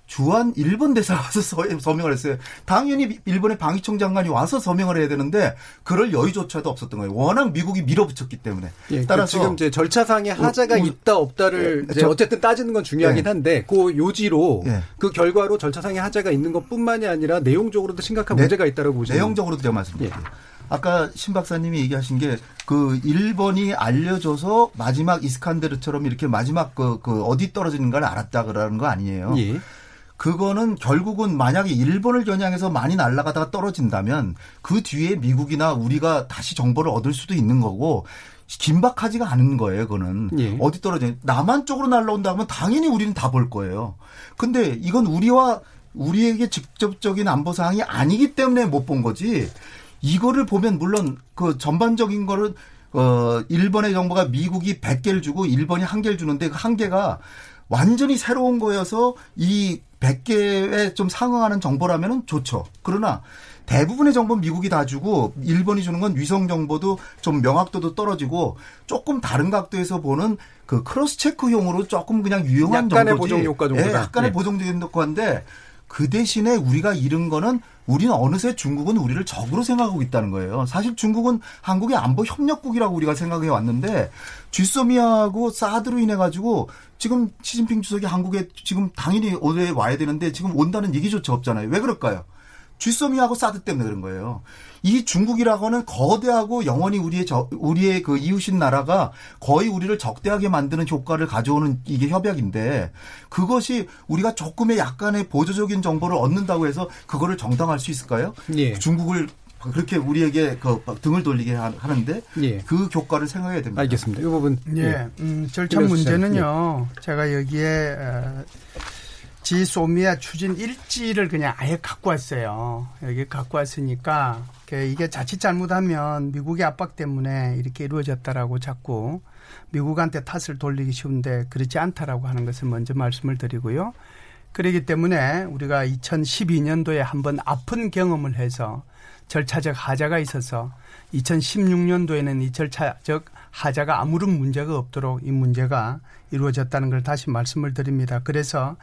주한 일본 대사가 와서 서명을 했어요. 당연히 일본의 방위청 장관이 와서 서명을 해야 되는데 그럴 여유조차도 없었던 거예요. 워낙 미국이 밀어붙였기 때문에. 예, 따라서 지금 이제 절차상의 하자가 있다 없다를 이제 어쨌든 따지는 건 중요하긴 예. 한데 그 요지로 예. 그 결과로 절차상의 하자가 있는 것뿐만이 아니라 내용적으로도 심각한 문제가 있다고 보시면 내용적으로도 제가 말씀드릴게요. 예. 아까 신 박사님이 얘기하신 게 그 일본이 알려줘서 마지막 이스칸데르처럼 이렇게 마지막 그 어디 떨어지는가를 알았다 그러는 거 아니에요. 예. 그거는 결국은 만약에 일본을 겨냥해서 많이 날아가다가 떨어진다면 그 뒤에 미국이나 우리가 다시 정보를 얻을 수도 있는 거고 긴박하지가 않은 거예요. 그거는 예. 어디 떨어지냐. 남한 쪽으로 날아온다 하면 당연히 우리는 다 볼 거예요. 근데 이건 우리에게 직접적인 안보 사항이 아니기 때문에 못 본 거지. 이거를 보면 물론 그 전반적인 거를 일본의 정부가 미국이 100개를 주고 일본이 1개를 주는데 그 1개가 완전히 새로운 거여서 이 100개에 좀 상응하는 정보라면 좋죠. 그러나 대부분의 정보는 미국이 다 주고 일본이 주는 건 위성 정보도 좀 명확도도 떨어지고 조금 다른 각도에서 보는 그 크로스체크용으로 조금 그냥 유용한 정보지. 약간의 보정효과 정도다. 네, 약간의 보정적인 효과인데 그 대신에 우리가 잃은 거는 우리는 어느새 중국은 우리를 적으로 생각하고 있다는 거예요. 사실 중국은 한국의 안보 협력국이라고 우리가 생각해 왔는데 지소미아하고 사드로 인해 가지고 지금 시진핑 주석이 한국에 지금 당연히 올해 와야 되는데 지금 온다는 얘기조차 없잖아요. 왜 그럴까요? 지소미아하고 사드 때문에 그런 거예요. 이 중국이라고는 거대하고 영원히 우리의 그 이웃인 나라가 거의 우리를 적대하게 만드는 효과를 가져오는 이게 협약인데, 그것이 우리가 조금의 약간의 보조적인 정보를 얻는다고 해서 그거를 정당화할 수 있을까요? 예. 중국을 그렇게 우리에게 그 등을 돌리게 하는데 예. 그 교과를 생각해야 됩니다. 알겠습니다. 이 부분. 예. 예. 절참 문제는요. 예. 제가 여기에 지소미아 추진 일지를 그냥 아예 갖고 왔어요. 여기 갖고 왔으니까 이게 자칫 잘못하면 미국의 압박 때문에 이렇게 이루어졌다라고 자꾸 미국한테 탓을 돌리기 쉬운데 그렇지 않다라고 하는 것을 먼저 말씀을 드리고요. 그렇기 때문에 우리가 2012년도에 한번 아픈 경험을 해서 절차적 하자가 있어서 2016년도에는 이 절차적 하자가 아무런 문제가 없도록 이 문제가 이루어졌다는 걸 다시 말씀을 드립니다. 그래서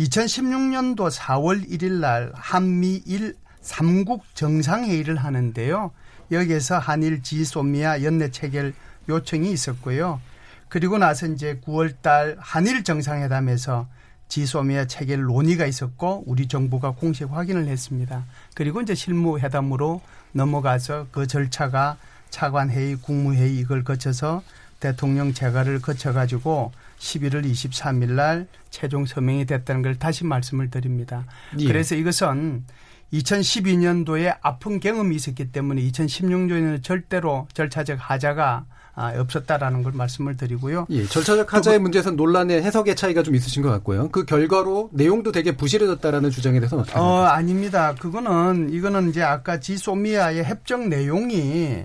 2016년도 4월 1일 날 한미일 3국 정상회의를 하는데요. 여기에서 한일 지소미아 연내 체결 요청이 있었고요. 그리고 나서 이제 9월 달 한일 정상회담에서 지소미아 체결 논의가 있었고 우리 정부가 공식 확인을 했습니다. 그리고 이제 실무회담으로 넘어가서 그 절차가 차관회의, 국무회의 이걸 거쳐서 대통령 재가를 거쳐가지고 11월 23일 날 최종 서명이 됐다는 걸 다시 말씀을 드립니다. 예. 그래서 이것은 2012년도에 아픈 경험이 있었기 때문에 2016년에는 절대로 절차적 하자가 없었다라는 걸 말씀을 드리고요. 예, 절차적 하자의 문제에서는 논란의 해석의 차이가 좀 있으신 것 같고요. 그 결과로 내용도 되게 부실해졌다라는 주장에 대해서는 어떻게 생각하세요? 아닙니다. 이거는 이제 아까 지소미아의 협정 내용이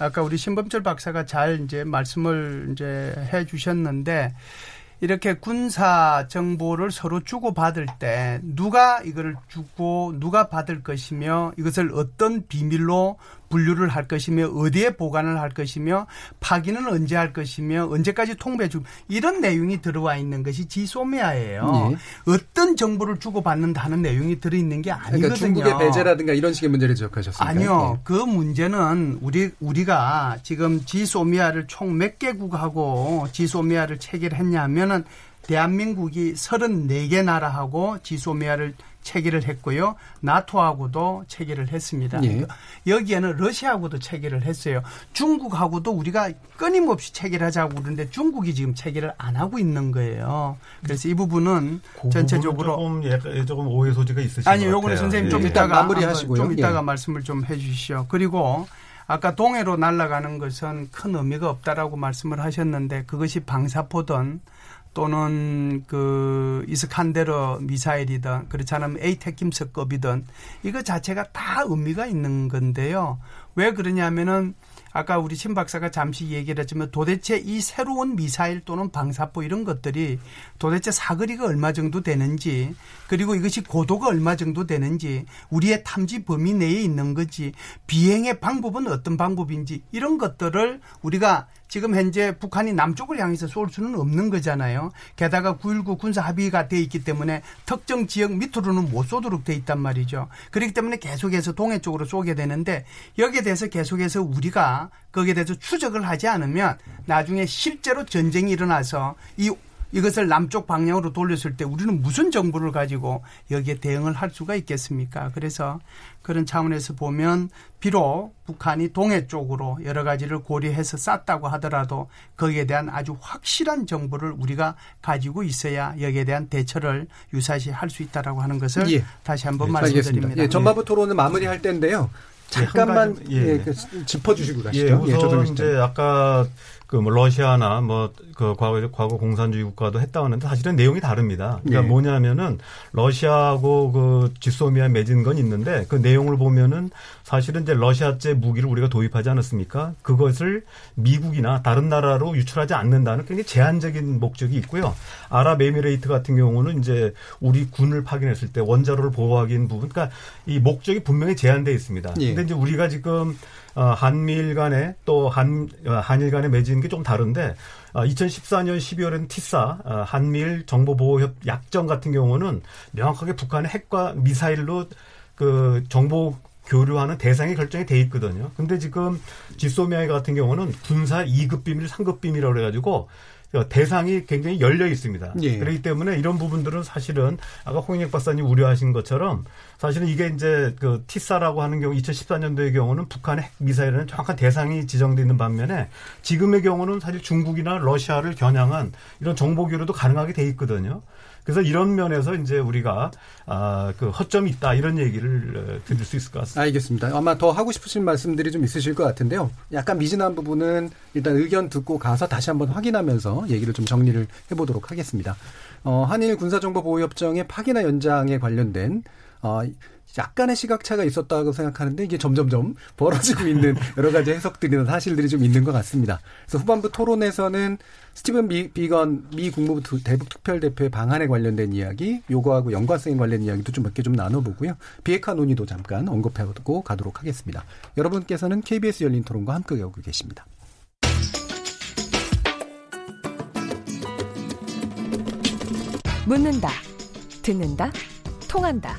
아까 우리 신범철 박사가 잘 이제 말씀을 이제 해 주셨는데, 이렇게 군사 정보를 서로 주고받을 때 누가 이거를 주고 누가 받을 것이며 이것을 어떤 비밀로 분류를 할 것이며 어디에 보관을 할 것이며 파기는 언제 할 것이며 언제까지 통보해 주고 이런 내용이 들어와 있는 것이 지소미아예요. 예. 어떤 정보를 주고받는다는 내용이 들어있는 게 아니거든요. 그러니까 중국의 배제라든가 이런 식의 문제를 지적하셨습니다. 아니요. 예. 그 문제는 우리가 지금 지소미아를 총 몇 개국하고 지소미아를 체결했냐면은 대한민국이 34개 나라하고 지소미아를 체결을 했고요. 나토하고도 체결을 했습니다. 예. 여기에는 러시아하고도 체결을 했어요. 중국하고도 우리가 끊임없이 체결하자고 그러는데 중국이 지금 체결을 안 하고 있는 거예요. 그래서 이 부분은 그 전체적으로 조금 오해 소지가 있으신 것 같아요. 요거는 선생님 좀 이따가 마무리하시고요. 좀 이따가 말씀을 좀 해 주시죠. 그리고 아까 동해로 날아가는 것은 큰 의미가 없다라고 말씀을 하셨는데, 그것이 방사포든 또는 그 이스칸데르 미사일이든 그렇지 않으면 에이테킴스급이든 이거 자체가 다 의미가 있는 건데요. 왜 그러냐면은 아까 우리 신 박사가 잠시 얘기를 했지만 도대체 이 새로운 미사일 또는 방사포 이런 것들이 도대체 사거리가 얼마 정도 되는지, 그리고 이것이 고도가 얼마 정도 되는지, 우리의 탐지 범위 내에 있는 거지, 비행의 방법은 어떤 방법인지, 이런 것들을 우리가 지금 현재 북한이 남쪽을 향해서 쏠 수는 없는 거잖아요. 게다가 9.19 군사합의가 돼 있기 때문에 특정 지역 밑으로는 못 쏘도록 돼 있단 말이죠. 그렇기 때문에 계속해서 동해 쪽으로 쏘게 되는데, 여기에 대해서 계속해서 우리가 거기에 대해서 추적을 하지 않으면 나중에 실제로 전쟁이 일어나서 이것을 남쪽 방향으로 돌렸을 때 우리는 무슨 정보를 가지고 여기에 대응을 할 수가 있겠습니까? 그래서 그런 차원에서 보면 비록 북한이 동해 쪽으로 여러 가지를 고려해서 쐈다고 하더라도 거기에 대한 아주 확실한 정보를 우리가 가지고 있어야 여기에 대한 대처를 유사시 할 수 있다라고 하는 것을 예. 다시 한번 말씀드립니다. 예, 전반부 토론은 마무리할 때인데요. 잠깐만 짚어주시고 가시죠. 예, 우선 이제 아까 뭐 러시아나 과거 공산주의 국가도 했다고 하는데 사실은 내용이 다릅니다. 그러니까 예. 뭐냐면은 러시아하고 그 지소미아 맺은 건 있는데 그 내용을 보면은 사실은 이제 러시아제 무기를 우리가 도입하지 않았습니까? 그것을 미국이나 다른 나라로 유출하지 않는다는 굉장히 제한적인 목적이 있고요. 아랍에미레이트 같은 경우는 이제 우리 군을 파견했을 때 원자로를 보호하기인 부분, 그러니까 이 목적이 분명히 제한되어 있습니다. 예. 근데 이제 우리가 지금 한미일 간에 또 한일 간에 맺은 게 좀 다른데 2014년 12월에는 티사 한미일 정보보호협 약정 같은 경우는 명확하게 북한의 핵과 미사일로 그 정보 교류하는 대상이 결정이 돼 있거든요. 근데 지금 지소미아 같은 경우는 군사 2급 비밀, 3급 비밀이라고 해가지고 대상이 굉장히 열려 있습니다. 예. 그렇기 때문에 이런 부분들은 사실은 아까 홍익 박사님 우려하신 것처럼 사실은 이게 이제 그 티사라고 하는 경우 2014년도의 경우는 북한의 핵미사일에는 정확한 대상이 지정되어 있는 반면에 지금의 경우는 사실 중국이나 러시아를 겨냥한 이런 정보교류도 가능하게 돼 있거든요. 그래서 이런 면에서 이제 우리가 그 허점이 있다 이런 얘기를 드릴 수 있을 것 같습니다. 알겠습니다. 아마 더 하고 싶으신 말씀들이 좀 있으실 것 같은데요. 약간 미진한 부분은 일단 의견 듣고 가서 다시 한번 확인하면서 얘기를 좀 정리를 해보도록 하겠습니다. 한일 군사정보보호협정의 파기나 연장에 관련된 약간의 시각차가 있었다고 생각하는데 이게 점점점 벌어지고 있는 여러 가지 해석들이나 사실들이 좀 있는 것 같습니다. 그래서 후반부 토론에서는 비건 미 국무부 대북특별대표의 방한에 관련된 이야기, 요거하고 연관성에 관련된 이야기도 좀 몇 개 좀 나눠보고요. 비핵화 논의도 잠깐 언급하고 가도록 하겠습니다. 여러분께서는 KBS 열린 토론과 함께하고 계십니다. 묻는다, 듣는다, 통한다.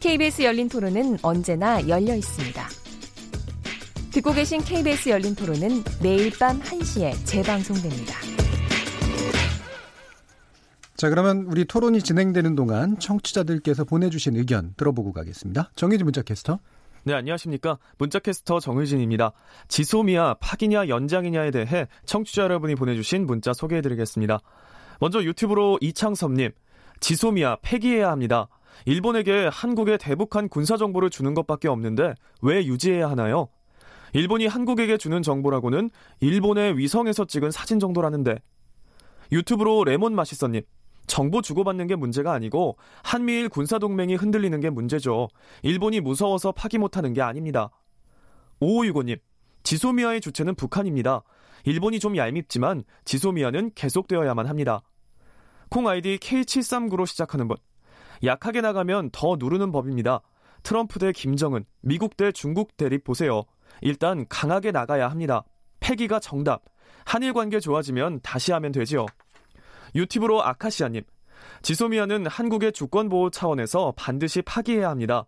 KBS 열린 토론은 언제나 열려 있습니다. 듣고 계신 KBS 열린 토론은 매일 밤 1시에 재방송됩니다. 자, 그러면 우리 토론이 진행되는 동안 청취자들께서 보내주신 의견 들어보고 가겠습니다. 정혜진 문자캐스터. 네, 안녕하십니까. 문자캐스터 정의진입니다. 지소미아 파기냐 연장이냐에 대해 청취자 여러분이 보내주신 문자 소개해드리겠습니다. 먼저 유튜브로 이창섭님. 지소미아 폐기해야 합니다. 일본에게 한국에 대북한 군사정보를 주는 것밖에 없는데 왜 유지해야 하나요? 일본이 한국에게 주는 정보라고는 일본의 위성에서 찍은 사진 정도라는데. 유튜브로 레몬 맛있어님. 정보 주고받는 게 문제가 아니고 한미일 군사동맹이 흔들리는 게 문제죠. 일본이 무서워서 파기 못하는 게 아닙니다. 5565님. 지소미아의 주체는 북한입니다. 일본이 좀 얄밉지만 지소미아는 계속되어야만 합니다. 콩 아이디 K739로 시작하는 분. 약하게 나가면 더 누르는 법입니다. 트럼프 대 김정은, 미국 대 중국 대립 보세요. 일단 강하게 나가야 합니다. 폐기가 정답. 한일 관계 좋아지면 다시 하면 되지요. 유튜브로 아카시아님. 지소미아는 한국의 주권보호 차원에서 반드시 파기해야 합니다.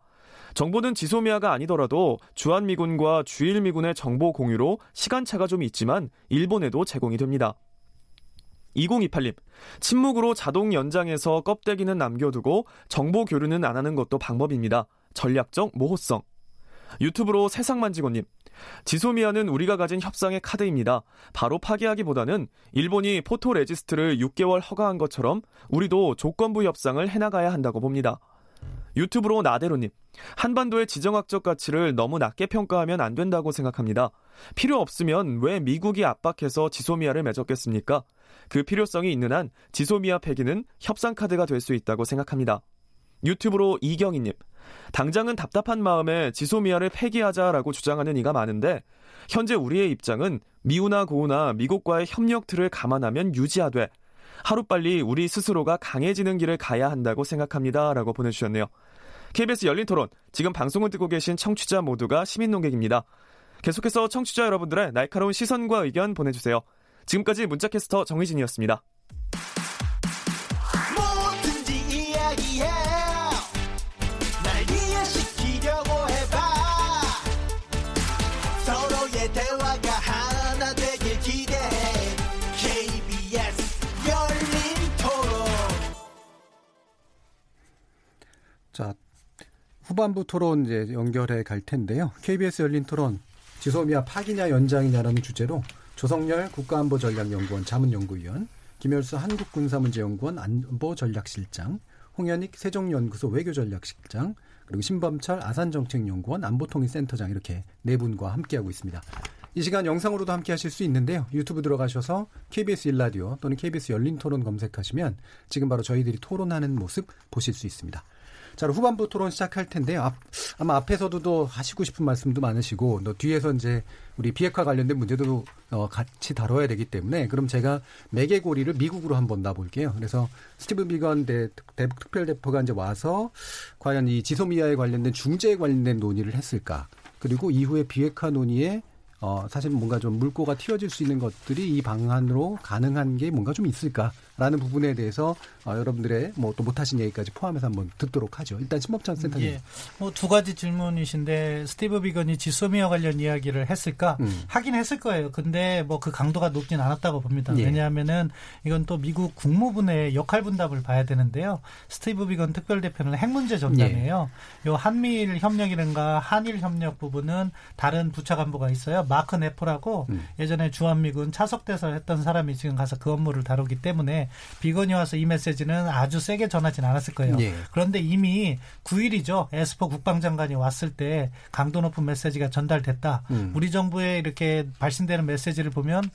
정보는 지소미아가 아니더라도 주한미군과 주일미군의 정보 공유로 시간차가 좀 있지만 일본에도 제공이 됩니다. 2028님. 침묵으로 자동 연장해서 껍데기는 남겨두고 정보 교류는 안 하는 것도 방법입니다. 전략적 모호성. 유튜브로 세상만지고님. 지소미아는 우리가 가진 협상의 카드입니다. 바로 파기하기보다는 일본이 포토 레지스트를 6개월 허가한 것처럼 우리도 조건부 협상을 해나가야 한다고 봅니다. 유튜브로 나대로님. 한반도의 지정학적 가치를 너무 낮게 평가하면 안 된다고 생각합니다. 필요 없으면 왜 미국이 압박해서 지소미아를 맺었겠습니까? 그 필요성이 있는 한 지소미아 폐기는 협상카드가 될 수 있다고 생각합니다. 유튜브로 이경희님. 당장은 답답한 마음에 지소미아를 폐기하자라고 주장하는 이가 많은데 현재 우리의 입장은 미우나 고우나 미국과의 협력 틀을 감안하면 유지하되 하루빨리 우리 스스로가 강해지는 길을 가야 한다고 생각합니다. 라고 보내주셨네요. KBS 열린토론, 지금 방송을 듣고 계신 청취자 모두가 시민논객입니다. 계속해서 청취자 여러분들의 날카로운 시선과 의견 보내주세요. 지금까지 문자캐스터 정의진이었습니다. 자, 후반부 토론 이제 연결해 갈 텐데요. KBS 열린 토론, 지소미아 파기냐 연장이냐라는 주제로 조성렬 국가안보전략연구원 자문연구위원, 김열수 한국군사문제연구원 안보전략실장, 홍현익 세종연구소 외교전략실장, 그리고 신범철 아산정책연구원 안보통일센터장, 이렇게 네 분과 함께하고 있습니다. 이 시간 영상으로도 함께 하실 수 있는데요. 유튜브 들어가셔서 KBS 일라디오 또는 KBS 열린 토론 검색하시면 지금 바로 저희들이 토론하는 모습 보실 수 있습니다. 자, 후반부 토론 시작할 텐데요. 아마 앞에서도 하시고 싶은 말씀도 많으시고 또 뒤에서 이제 우리 비핵화 관련된 문제도 같이 다뤄야 되기 때문에 그럼 제가 매개고리를 미국으로 한번 놔볼게요. 그래서 스티브 비건 특별대표가 이제 와서 과연 이 지소미아에 관련된 중재에 관련된 논의를 했을까? 그리고 이후에 비핵화 논의에 사실 뭔가 좀 물꼬가 튀어질 수 있는 것들이 이 방안으로 가능한 게 뭔가 좀 있을까라는 부분에 대해서 여러분들의 뭐 또 못하신 얘기까지 포함해서 한번 듣도록 하죠. 일단 신범철 센터님. 예. 뭐 두 가지 질문이신데 스티브 비건이 지소미아 관련 이야기를 했을까? 하긴 했을 거예요. 근데 뭐 그 강도가 높진 않았다고 봅니다. 예. 왜냐하면은 이건 또 미국 국무부의 역할 분담을 봐야 되는데요. 스티브 비건 특별대표는 핵 문제 전담이에요. 예. 요 한미일 협력이란가 한일 협력 부분은 다른 부차 간부가 있어요. 마크 네포라고 예전에 주한미군 차석대사를 했던 사람이 지금 가서 그 업무를 다루기 때문에 비건이 와서 이 메시지는 아주 세게 전하진 않았을 거예요. 예. 그런데 이미 9일이죠. 에스퍼 국방장관이 왔을 때 강도 높은 메시지가 전달됐다. 우리 정부에 이렇게 발신되는 메시지를 보면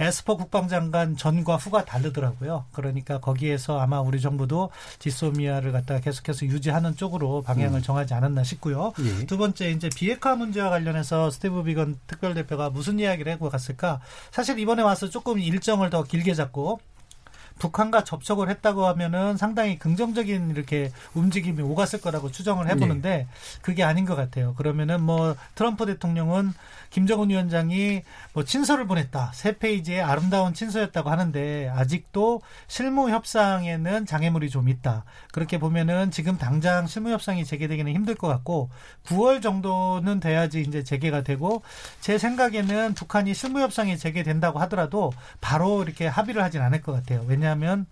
에스퍼 국방장관 전과 후가 다르더라고요. 그러니까 거기에서 아마 우리 정부도 지소미아를 갖다가 계속해서 유지하는 쪽으로 방향을 정하지 않았나 싶고요. 예. 두 번째 이제 비핵화 문제와 관련해서 스티브 비건 특별대표가 무슨 이야기를 하고 갔을까? 사실 이번에 와서 조금 일정을 더 길게 잡고 북한과 접촉을 했다고 하면은 상당히 긍정적인 이렇게 움직임이 오갔을 거라고 추정을 해보는데 네. 그게 아닌 것 같아요. 그러면은 뭐 트럼프 대통령은 김정은 위원장이 뭐 친서를 보냈다. 3페이지의 아름다운 친서였다고 하는데 아직도 실무 협상에는 장애물이 좀 있다. 그렇게 보면은 지금 당장 실무 협상이 재개되기는 힘들 것 같고 9월 정도는 돼야지 이제 재개가 되고 제 생각에는 북한이 실무 협상이 재개된다고 하더라도 바로 이렇게 합의를 하진 않을 것 같아요. 왜냐하면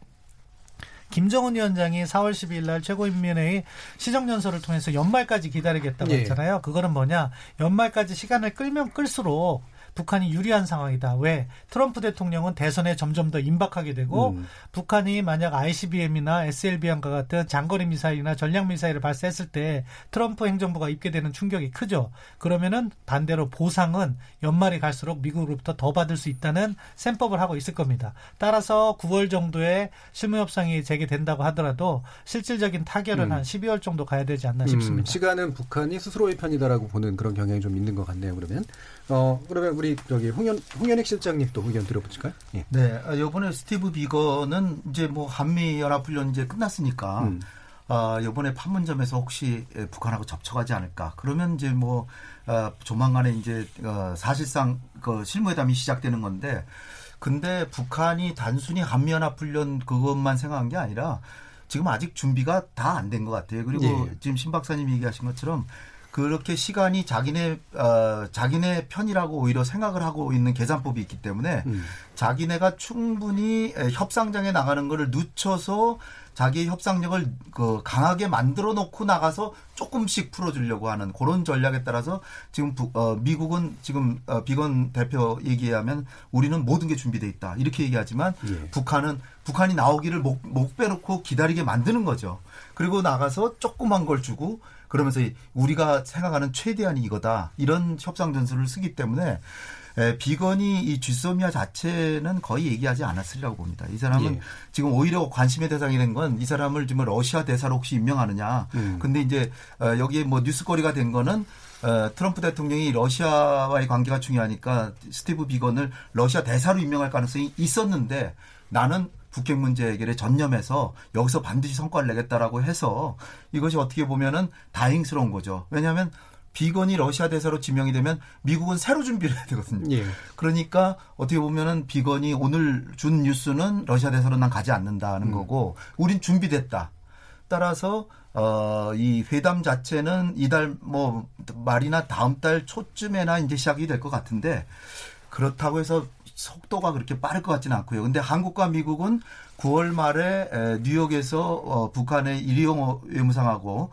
김정은 위원장이 4월 12일 날 최고인민회의 시정연설을 통해서 연말까지 기다리겠다고 예. 했잖아요. 그거는 뭐냐? 연말까지 시간을 끌면 끌수록 북한이 유리한 상황이다. 왜? 트럼프 대통령은 대선에 점점 더 임박하게 되고 북한이 만약 ICBM이나 SLBM과 같은 장거리 미사일이나 전략 미사일을 발사했을 때 트럼프 행정부가 입게 되는 충격이 크죠. 그러면은 반대로 보상은 연말이 갈수록 미국으로부터 더 받을 수 있다는 셈법을 하고 있을 겁니다. 따라서 9월 정도에 실무협상이 재개된다고 하더라도 실질적인 타결은 한 12월 정도 가야 되지 않나 싶습니다. 시간은 북한이 스스로의 편이다라고 보는 그런 경향이 좀 있는 것 같네요. 그러면 우리 저기 홍현익 실장님 또 의견 들어보실까요? 예. 네, 이번에 스티브 비건은 이제 뭐 한미 연합훈련 이제 끝났으니까 이번에 판문점에서 혹시 북한하고 접촉하지 않을까? 그러면 이제 뭐 조만간에 이제 사실상 그 실무회담이 시작되는 건데, 근데 북한이 단순히 한미 연합훈련 그것만 생각한 게 아니라 지금 아직 준비가 다 안 된 것 같아요. 그리고 예. 지금 신 박사님이 얘기하신 것처럼. 그렇게 시간이 자기네 편이라고 오히려 생각을 하고 있는 계산법이 있기 때문에 자기네가 충분히 협상장에 나가는 거를 늦춰서 자기의 협상력을 강하게 만들어 놓고 나가서 조금씩 풀어주려고 하는 그런 전략에 따라서 지금 미국은 지금 비건 대표 얘기하면 우리는 모든 게 준비되어 있다. 이렇게 얘기하지만 예. 북한이 나오기를 목 빼놓고 기다리게 만드는 거죠. 그리고 나가서 조그만 걸 주고 그러면서 우리가 생각하는 최대한이 이거다. 이런 협상 전술을 쓰기 때문에 비건이 이 지소미아 자체는 거의 얘기하지 않았으리라고 봅니다. 이 사람은 예. 지금 오히려 관심의 대상이 된 건 이 사람을 지금 러시아 대사로 혹시 임명하느냐. 근데 이제 여기에 뭐 뉴스거리가 된 거는 트럼프 대통령이 러시아와의 관계가 중요하니까 스티브 비건을 러시아 대사로 임명할 가능성이 있었는데 나는 북핵 문제 해결에 전념해서 여기서 반드시 성과를 내겠다라고 해서 이것이 어떻게 보면은 다행스러운 거죠. 왜냐하면 비건이 러시아 대사로 지명이 되면 미국은 새로 준비를 해야 되거든요. 예. 그러니까 어떻게 보면은 비건이 오늘 준 뉴스는 러시아 대사로 난 가지 않는다는 거고 우린 준비됐다. 따라서 이 회담 자체는 이달 뭐 말이나 다음 달 초쯤에나 이제 시작이 될 것 같은데 그렇다고 해서 속도가 그렇게 빠를 것 같지는 않고요. 근데 한국과 미국은 9월 말에 뉴욕에서 북한의 리용호 외무상하고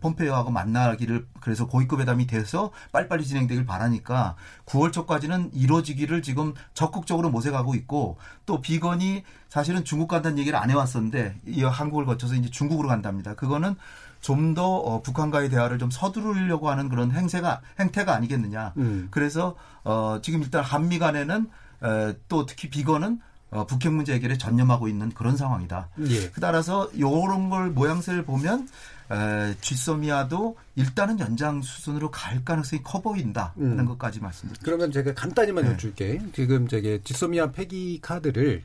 폼페이오하고 만나기를 그래서 고위급 회담이 돼서 빨리빨리 진행되길 바라니까 9월 초까지는 이루어지기를 지금 적극적으로 모색하고 있고 또 비건이 사실은 중국 간다는 얘기를 안 해왔었는데 이 한국을 거쳐서 이제 중국으로 간답니다. 그거는 좀 더 북한과의 대화를 좀 서두르려고 하는 그런 행태가 아니겠느냐. 그래서 지금 일단 한미 간에는 또 특히 비건은 북핵 문제 해결에 전념하고 있는 그런 상황이다. 예. 따라서 이런 걸 모양새를 보면 지소미아도 일단은 연장 수준으로 갈 가능성이 커 보인다 하는 것까지 말씀드립니다. 그러면 제가 간단히만 여쭐게. 지금 저게 지소미아 폐기 카드를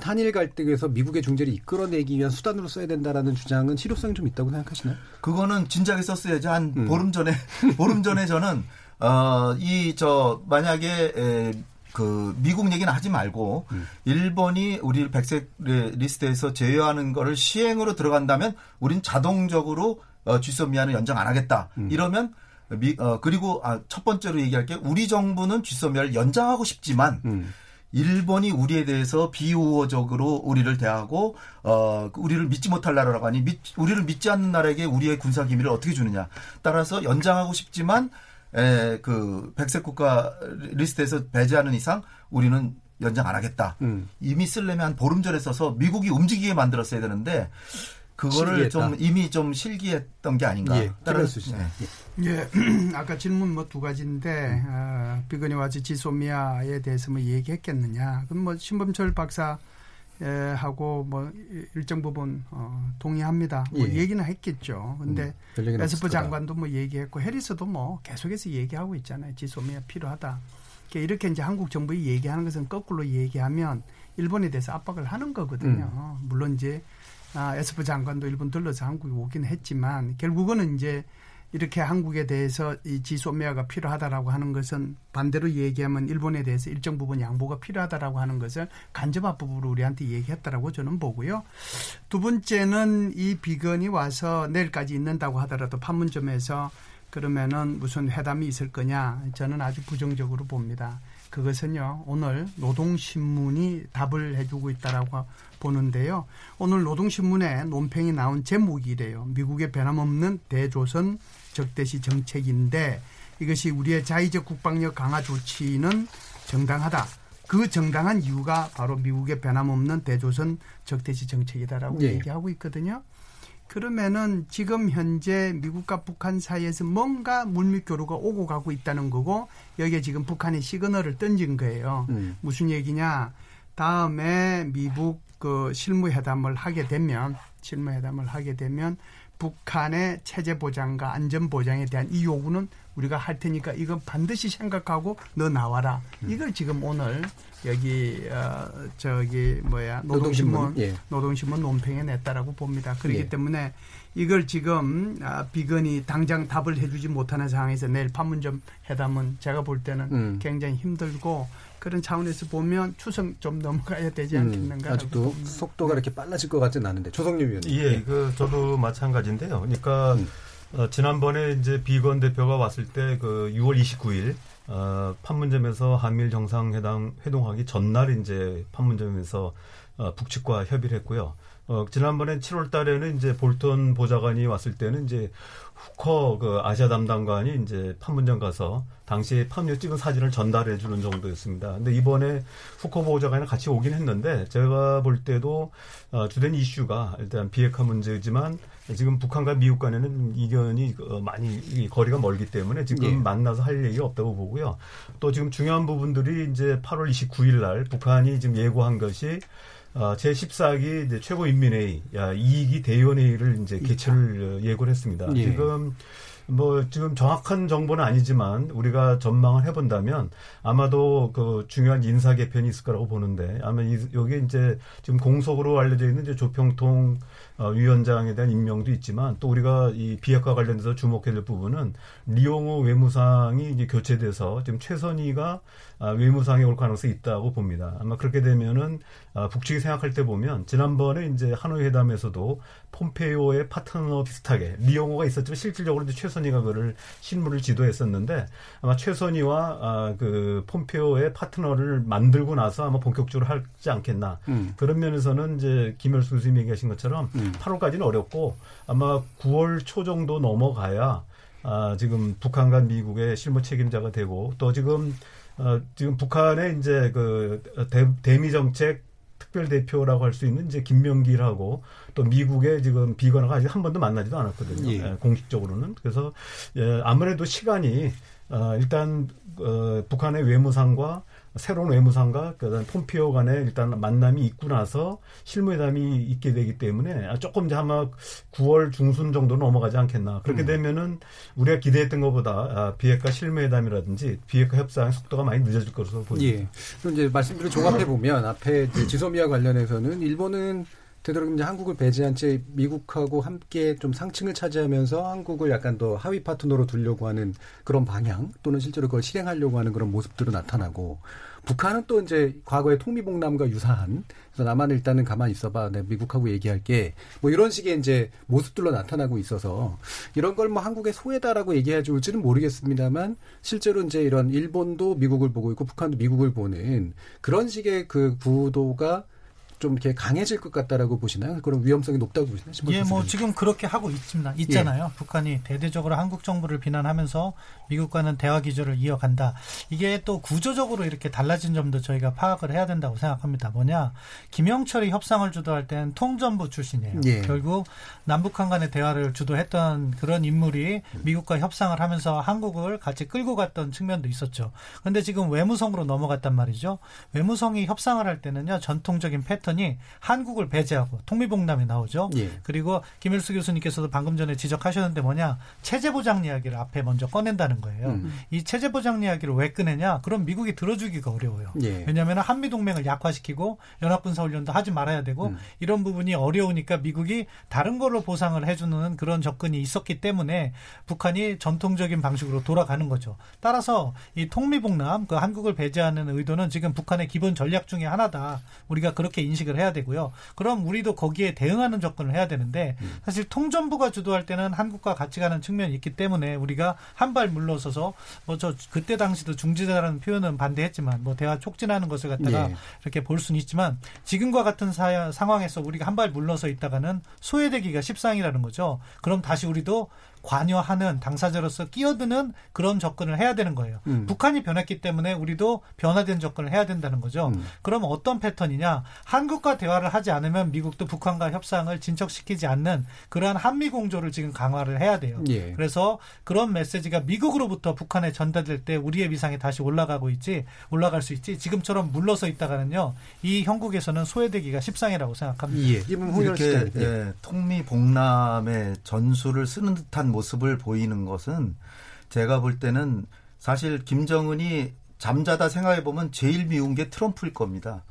한일 갈등에서 미국의 중재를 이끌어내기 위한 수단으로 써야 된다라는 주장은 실효성이 좀 있다고 생각하시나요? 그거는 진작에 썼어야지. 한 보름 전에 저는 만약에 그 미국 얘기는 하지 말고 일본이 우리를 백색 리스트에서 제외하는 거를 시행으로 들어간다면 우린 자동적으로 지소미아는 연장 안 하겠다. 이러면 첫 번째로 얘기할 게 우리 정부는 지소미아를 연장하고 싶지만 일본이 우리에 대해서 비우호적으로 우리를 대하고 우리를 믿지 못할 나라라고 하니 우리를 믿지 않는 나라에게 우리의 군사 기밀을 어떻게 주느냐. 따라서 연장하고 싶지만 백색 국가 리스트에서 배제하는 이상 우리는 연장 안 하겠다. 이미 쓰려면 한 보름 전에 써서 미국이 움직이게 만들었어야 되는데 그거를 이미 실기했던 게 아닌가. 예, 따라서 예, 아까 질문 두 가지인데 비건이와 지소미아에 대해서 얘기했겠느냐. 그럼 신범철 박사 하고 일정 부분 동의합니다. 얘기는 했겠죠. 근데 에스퍼 장관도 얘기했고 해리스도 계속해서 얘기하고 있잖아요. 지소미아 필요하다. 이렇게 이제 한국 정부의 얘기하는 것은 거꾸로 얘기하면 일본에 대해서 압박을 하는 거거든요. 물론 이제 에스퍼 장관도 일본 들러서 한국에 오긴 했지만 결국은 이제 이렇게 한국에 대해서 이 지소미아가 필요하다라고 하는 것은 반대로 얘기하면 일본에 대해서 일정 부분 양보가 필요하다라고 하는 것을 간접화법으로 우리한테 얘기했다라고 저는 보고요. 두 번째는 이 비건이 와서 내일까지 있는다고 하더라도 판문점에서 그러면은 무슨 회담이 있을 거냐. 저는 아주 부정적으로 봅니다. 그것은요, 오늘 노동신문이 답을 해주고 있다라고 보는데요. 오늘 노동신문에 논평이 나온 제목이래요. 미국의 변함없는 대조선 적대시 정책인데 이것이 우리의 자의적 국방력 강화 조치는 정당하다. 그 정당한 이유가 바로 미국의 변함없는 대조선 적대시 정책이다라고 얘기하고 있거든요. 그러면은 지금 현재 미국과 북한 사이에서 뭔가 물밑 교류가 오고 가고 있다는 거고 여기에 지금 북한이 시그널을 던진 거예요. 무슨 얘기냐. 다음에 미국 실무회담을 하게 되면 북한의 체제 보장과 안전 보장에 대한 이 요구는 우리가 할 테니까 이건 반드시 생각하고 너 나와라. 이걸 지금 오늘 여기 노동신문 논평에 냈다라고 봅니다. 그렇기 때문에 이걸 지금 비건이 당장 답을 해주지 못하는 상황에서 내일 판문점 회담은 제가 볼 때는 굉장히 힘들고 그런 차원에서 보면 추석 좀 넘어가야 되지 않겠는가. 아직도 속도가 이렇게 빨라질 것 같지는 않은데. 조성렬 위원님. 예, 저도 마찬가지인데요. 그러니까 지난번에 이제 비건 대표가 왔을 때 6월 29일 판문점에서 한미일 정상회담 회동하기 전날 이제 판문점에서 북측과 협의를 했고요. 지난번에 7월 달에는 이제 볼턴 보좌관이 왔을 때는 이제 후커 아시아 담당관이 이제 판문점 가서 당시에 판문점 찍은 사진을 전달해 주는 정도였습니다. 근데 이번에 후커 보좌관이랑 같이 오긴 했는데 제가 볼 때도 주된 이슈가 일단 비핵화 문제지만 지금 북한과 미국 간에는 이견이 많이 거리가 멀기 때문에 지금 만나서 할 얘기가 없다고 보고요. 또 지금 중요한 부분들이 이제 8월 29일 날 북한이 지금 예고한 것이 제14기 이제 최고인민회의 2기 대의원회의를 이제 개최를 예고를 했습니다. 예. 지금 정확한 정보는 아니지만 우리가 전망을 해본다면 아마도 중요한 인사 개편이 있을 거라고 보는데 아마 여기 이제 지금 공석으로 알려져 있는 이제 조평통 위원장에 대한 임명도 있지만 또 우리가 이 비핵화 관련해서 주목해야 될 부분은 리용호 외무상이 이제 교체돼서 지금 최선희가 외무상에 올 가능성이 있다고 봅니다. 아마 그렇게 되면은 북측이 생각할 때 보면 지난번에 이제 하노이 회담에서도 폼페이오의 파트너 비슷하게 리용호가 있었지만 실질적으로 이제 최선희가 그를 실무를 지도했었는데 아마 최선희와 폼페이오의 파트너를 만들고 나서 아마 본격적으로 하지 않겠나. 그런 면에서는 이제 김열수 교수님이 얘기하신 것처럼 8월까지는 어렵고 아마 9월 초 정도 넘어가야 지금 북한과 미국의 실무 책임자가 되고 또 지금 북한의 이제 대미 정책 특별 대표라고 할 수 있는 이제 김명길하고 또 미국의 지금 비건하고 아직 한 번도 만나지도 않았거든요. 공식적으로는. 그래서 아무래도 시간이 일단 북한의 외무상과 새로운 외무상과 그다음 폼페이오 간의 일단 만남이 있고 나서 실무회담이 있게 되기 때문에 조금 이제 아마 9월 중순 정도 넘어가지 않겠나. 그렇게 되면은 우리가 기대했던 것보다 비핵화 실무회담이라든지 비핵화 협상 속도가 많이 늦어질 것으로 보입니다. 예. 그럼 이제 말씀드린 종합해 보면 앞에 지소미아 관련해서는 일본은 되도록 이제 한국을 배제한 채 미국하고 함께 좀 상층을 차지하면서 한국을 약간 더 하위 파트너로 두려고 하는 그런 방향 또는 실제로 그걸 실행하려고 하는 그런 모습들로 나타나고, 북한은 또 이제 과거의 통미봉남과 유사한, 그래서 나만 일단은 가만히 있어봐, 내가 미국하고 얘기할게, 뭐 이런 식의 이제 모습들로 나타나고 있어서 이런 걸 뭐 한국의 소외다라고 얘기해 줄지는 모르겠습니다만, 실제로 이제 이런 일본도 미국을 보고 있고 북한도 미국을 보는 그런 식의 그 구도가 좀 이렇게 강해질 것 같다라고 보시나요? 그런 위험성이 높다고 보시나요? 예, 뭐 지금 그렇게 하고 있잖아요. 예. 북한이 대대적으로 한국 정부를 비난하면서 미국과는 대화 기조를 이어간다. 이게 또 구조적으로 이렇게 달라진 점도 저희가 파악을 해야 된다고 생각합니다. 뭐냐? 김영철이 협상을 주도할 때는 통전부 출신이에요. 예. 결국 남북한 간의 대화를 주도했던 그런 인물이 미국과 협상을 하면서 한국을 같이 끌고 갔던 측면도 있었죠. 그런데 지금 외무성으로 넘어갔단 말이죠. 외무성이 협상을 할 때는요, 전통적인 패턴 한국을 배제하고 통미봉남이 나오죠. 예. 그리고 김일수 교수님께서도 방금 전에 지적하셨는데 뭐냐, 체제보장 이야기를 앞에 먼저 꺼낸다는 거예요. 이 체제보장 이야기를 왜 꺼내냐, 그럼 미국이 들어주기가 어려워요. 예. 왜냐하면 한미동맹을 약화시키고 연합군사훈련도 하지 말아야 되고 이런 부분이 어려우니까 미국이 다른 걸로 보상을 해주는 그런 접근이 있었기 때문에 북한이 전통적인 방식으로 돌아가는 거죠. 따라서 이 통미봉남, 그 한국을 배제하는 의도는 지금 북한의 기본 전략 중에 하나다, 우리가 그렇게 인식을 해야 되고요. 그럼 우리도 거기에 대응하는 접근을 해야 되는데, 사실 통전부가 주도할 때는 한국과 같이 가는 측면이 있기 때문에 우리가 한 발 물러서서, 뭐 저 그때 당시도 중지자라는 표현은 반대했지만 뭐 대화 촉진하는 것을 갖다가 예. 이렇게 볼 수는 있지만, 지금과 같은 상황에서 우리가 한 발 물러서 있다가는 소외되기가 십상이라는 거죠. 그럼 다시 우리도 관여하는 당사자로서 끼어드는 그런 접근을 해야 되는 거예요. 북한이 변했기 때문에 우리도 변화된 접근을 해야 된다는 거죠. 그럼 어떤 패턴이냐, 한국과 대화를 하지 않으면 미국도 북한과 협상을 진척시키지 않는 그러한 한미공조를 지금 강화를 해야 돼요. 예. 그래서 그런 메시지가 미국으로부터 북한에 전달될 때 우리의 위상이 다시 올라갈 수 있지, 지금처럼 물러서 있다가는요, 이 형국에서는 소외되기가 십상이라고 생각합니다. 예. 이렇게 예, 통미봉남의 전술을 쓰는 듯한 모습을 보이는 것은, 제가 볼 때는 사실 김정은이 잠자다 생각해보면 제일 미운 게 트럼프일 겁니다.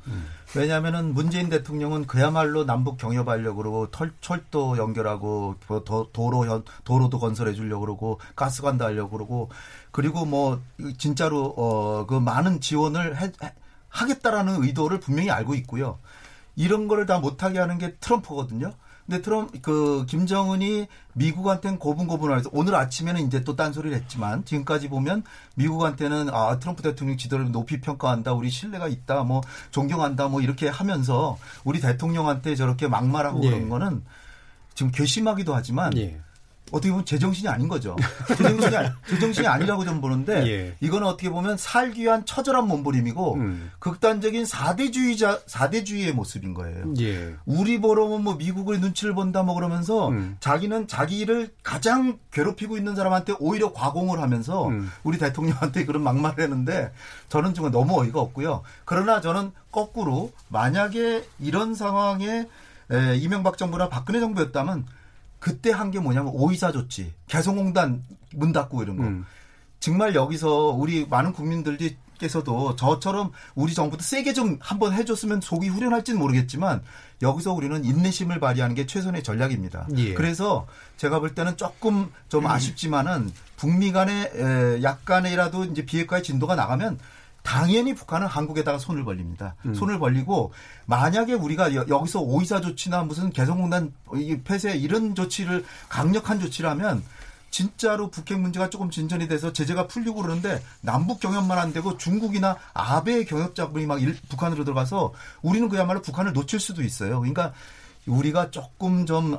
왜냐하면 문재인 대통령은 그야말로 남북 경협하려고 그러고 철도 연결하고 도로도 건설해 주려고 그러고 가스관도 하려고 그러고, 그리고 뭐 진짜로 그 많은 지원을 하겠다라는 의도를 분명히 알고 있고요. 이런 거를 다 못하게 하는 게 트럼프거든요. 근데 김정은이 미국한테는 고분고분하면서, 오늘 아침에는 이제 또 딴소리를 했지만, 지금까지 보면 미국한테는 아, 트럼프 대통령 지도를 높이 평가한다, 우리 신뢰가 있다, 뭐 존경한다, 뭐 이렇게 하면서 우리 대통령한테 저렇게 막말하고 예. 그런 거는 지금 괘씸하기도 하지만 예. 어떻게 보면 제정신이 아닌 거죠. 제정신이 아니라고 저는 보는데 예. 이건 어떻게 보면 살기 위한 처절한 몸부림이고 극단적인 4대주의의 모습인 거예요. 예. 우리 보러면 뭐 미국의 눈치를 본다 뭐 그러면서 자기는 자기를 가장 괴롭히고 있는 사람한테 오히려 과공을 하면서 우리 대통령한테 그런 막말을 했는데, 저는 정말 너무 어이가 없고요. 그러나 저는 거꾸로 만약에 이런 상황에 이명박 정부나 박근혜 정부였다면 그때 한 게 뭐냐면 5.24 조치, 개성공단 문 닫고 이런 거. 정말 여기서 우리 많은 국민들께서도 저처럼 우리 정부도 세게 좀 한번 해줬으면 속이 후련할지는 모르겠지만, 여기서 우리는 인내심을 발휘하는 게 최선의 전략입니다. 예. 그래서 제가 볼 때는 조금 좀 아쉽지만은 북미 간에 약간이라도 이제 비핵화의 진도가 나가면 당연히 북한은 한국에다가 손을 벌립니다. 손을 벌리고, 만약에 우리가 여기서 5.24 조치나 무슨 개성공단 폐쇄 이런 조치를 강력한 조치를 하면 진짜로 북핵 문제가 조금 진전이 돼서 제재가 풀리고 그러는데, 남북 경협만 안 되고 중국이나 아베의 경협 자금이 막 북한으로 들어가서 우리는 그야말로 북한을 놓칠 수도 있어요. 그러니까 우리가 조금 좀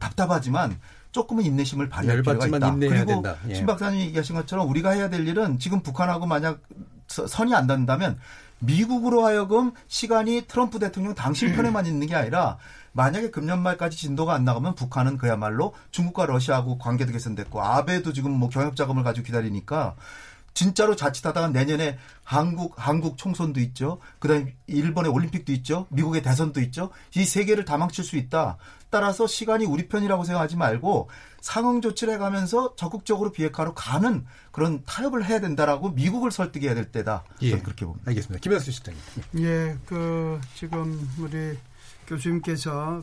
답답하지만 조금은 인내심을 발휘할 필요가 있다. 그리고 예. 신 박사님이 얘기하신 것처럼 우리가 해야 될 일은, 지금 북한하고 만약 선이 안 닿는다면 미국으로 하여금 시간이 트럼프 대통령 당신 편에만 있는 게 아니라, 만약에 금년 말까지 진도가 안 나가면 북한은 그야말로 중국과 러시아하고 관계도 개선됐고 아베도 지금 뭐 경협 자금을 가지고 기다리니까 진짜로 자칫하다가 내년에 한국 총선도 있죠. 그다음에 일본의 올림픽도 있죠. 미국의 대선도 있죠. 이 세 개를 다 망칠 수 있다. 따라서 시간이 우리 편이라고 생각하지 말고 상응 조치를 해가면서 적극적으로 비핵화로 가는 그런 타협을 해야 된다라고 미국을 설득해야 될 때다. 예, 저는 그렇게 봅니다. 알겠습니다. 김현수 시장님. 예, 지금 우리 교수님께서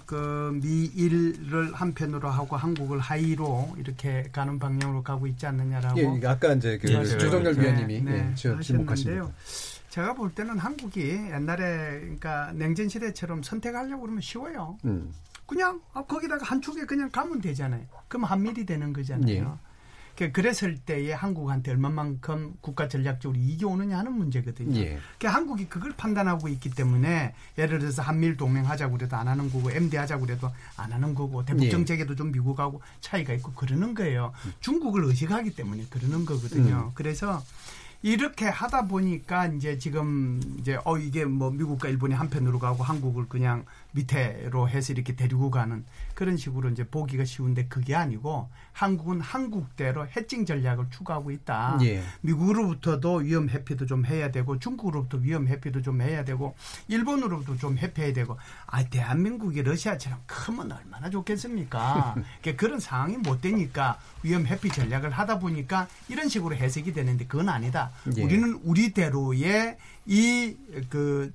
미일을 한편으로 하고 한국을 하이로 이렇게 가는 방향으로 가고 있지 않느냐라고. 예, 아까 이제 조성렬 위원님이 지목하셨는데요. 제가 볼 때는 한국이 옛날에 그러니까 냉전 시대처럼 선택하려고 그러면 쉬워요. 그냥 거기다가 한쪽에 그냥 가면 되잖아요. 그럼 한밀이 되는 거잖아요. 예. 그랬을 때에 한국한테 얼마만큼 국가 전략적으로 이겨오느냐 하는 문제거든요. 예. 한국이 그걸 판단하고 있기 때문에 예를 들어서 한밀 동맹하자고 해도 안 하는 거고 MD하자고 해도 안 하는 거고 대북 정책에도 좀 미국하고 차이가 있고 그러는 거예요. 중국을 의식하기 때문에 그러는 거거든요. 그래서 이렇게 하다 보니까 이제 지금 이제 이게 미국과 일본이 한편으로 가고 한국을 그냥 밑으로 해서 이렇게 데리고 가는 그런 식으로 이제 보기가 쉬운데 그게 아니고 한국은 한국대로 해칭 전략을 추구하고 있다. 예. 미국으로부터도 위험 회피도 좀 해야 되고 중국으로부터 위험 회피도 좀 해야 되고 일본으로부터 좀 회피해야 되고 대한민국이 러시아처럼 크면 얼마나 좋겠습니까? 그런 상황이 못 되니까 위험 회피 전략을 하다 보니까 이런 식으로 해석이 되는데 그건 아니다. 예. 우리는 우리대로의 이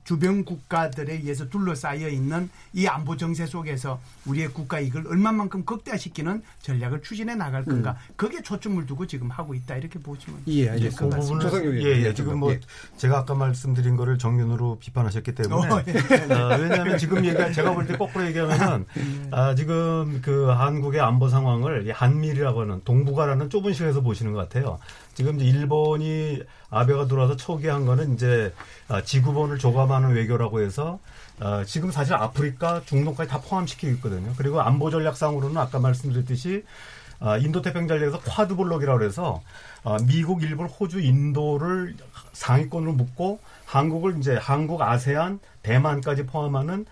주변 국가들에 의해서 둘러싸여 있는 이 안보 정세 속에서 우리의 국가 이익을 얼마만큼 극대화시키는 전략을 추진해 나갈 건가. 그게 초점을 두고 지금 하고 있다. 이렇게 보시면 될 것 같습니다. 예, 지금 제가 아까 말씀드린 거를 정면으로 비판하셨기 때문에 왜냐하면 지금 얘기가 제가 볼 때 거꾸로 얘기하면은 지금 한국의 안보 상황을 한미라고 하는 동북아라는 좁은 시각에서 보시는 것 같아요. 지금 이제 일본이 아베가 들어와서 초기에 한 거는 이제 지구본을 조감하는 외교라고 해서 지금 사실 아프리카, 중동까지 다 포함시키고 있거든요. 그리고 안보 전략상으로는 아까 말씀드렸듯이 인도태평양 전략에서 쿼드 블록이라고 해서 미국, 일본, 호주, 인도를 상위권으로 묶고 한국을 이제 한국, 아세안, 대만까지 포함하는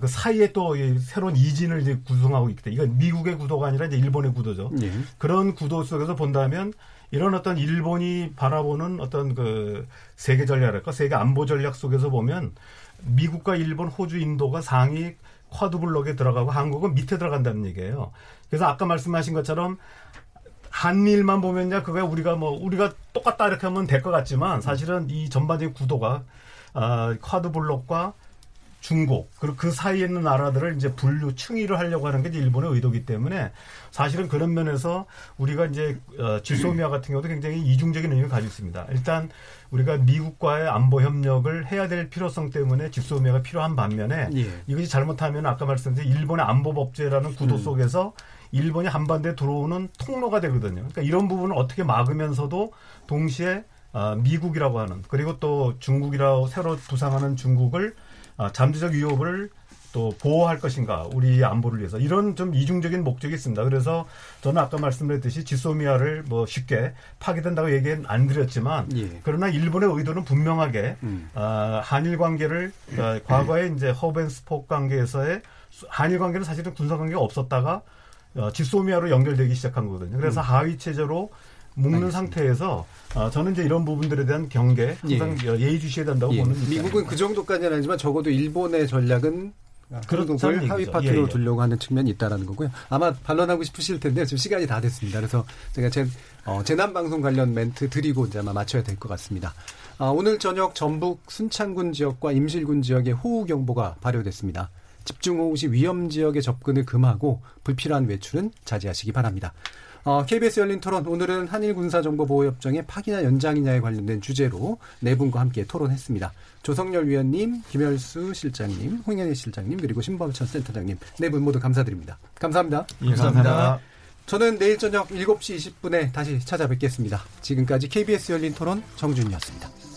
그 사이에 또 새로운 이진을 이제 구성하고 있기 때문에 이건 미국의 구도가 아니라 이제 일본의 구도죠. 네. 그런 구도 속에서 본다면 이런 어떤 일본이 바라보는 어떤 세계 전략이랄까, 세계 안보 전략 속에서 보면 미국과 일본, 호주, 인도가 상위 쿼드 블록에 들어가고 한국은 밑에 들어간다는 얘기예요. 그래서 아까 말씀하신 것처럼 한미일만 보면요, 그거 우리가 똑같다 이렇게 하면 될 것 같지만 사실은 이 전반적인 구도가 쿼드 블록과 중국 그리고 그 사이에 있는 나라들을 이제 분류 층위를 하려고 하는 게 이제 일본의 의도이기 때문에 사실은 그런 면에서 우리가 이제 지소미아 같은 경우도 굉장히 이중적인 의미를 가지고 있습니다. 일단 우리가 미국과의 안보 협력을 해야 될 필요성 때문에 지소미아가 필요한 반면에 이것이 잘못하면 아까 말씀드린 일본의 안보 법제라는 구도 속에서 일본이 한반도에 들어오는 통로가 되거든요. 그러니까 이런 부분을 어떻게 막으면서도 동시에 미국이라고 하는 그리고 또 중국이라고 새로 부상하는 중국을 잠재적 위협을 또 보호할 것인가 우리 안보를 위해서 이런 좀 이중적인 목적이 있습니다. 그래서 저는 아까 말씀드렸듯이 지소미아를 쉽게 파괴된다고 얘기는 안 드렸지만 그러나 일본의 의도는 분명하게 한일 관계를 과거에 이제 허브앤스포크 관계에서의 한일 관계는 사실은 군사 관계가 없었다가 지소미아로 연결되기 시작한 거거든요. 그래서 하위 체제로 묶는 상태에서 저는 이제 이런 부분들에 대한 경계 항상 예의주시해야 된다고 보는 입장입니다. 미국은 그 정도까지는 아니지만 적어도 일본의 전략은 한국을 하위 파트로 두려고 하는 측면이 있다라는 거고요. 아마 반론하고 싶으실 텐데 지금 시간이 다 됐습니다. 그래서 제가 재난방송 관련 멘트 드리고 이제 아마 마쳐야 될 것 같습니다. 오늘 저녁 전북 순창군 지역과 임실군 지역에 호우경보가 발효됐습니다. 집중호우 시 위험 지역의 접근을 금하고 불필요한 외출은 자제하시기 바랍니다. KBS 열린 토론 오늘은 한일군사정보보호협정의 파기나 연장이냐에 관련된 주제로 네 분과 함께 토론했습니다. 조성렬 위원님, 김열수 실장님, 홍현익 실장님 그리고 신범철 센터장님 네 분 모두 감사드립니다. 감사합니다. 예, 감사합니다. 저는 내일 저녁 7시 20분에 다시 찾아뵙겠습니다. 지금까지 KBS 열린 토론 정준이었습니다.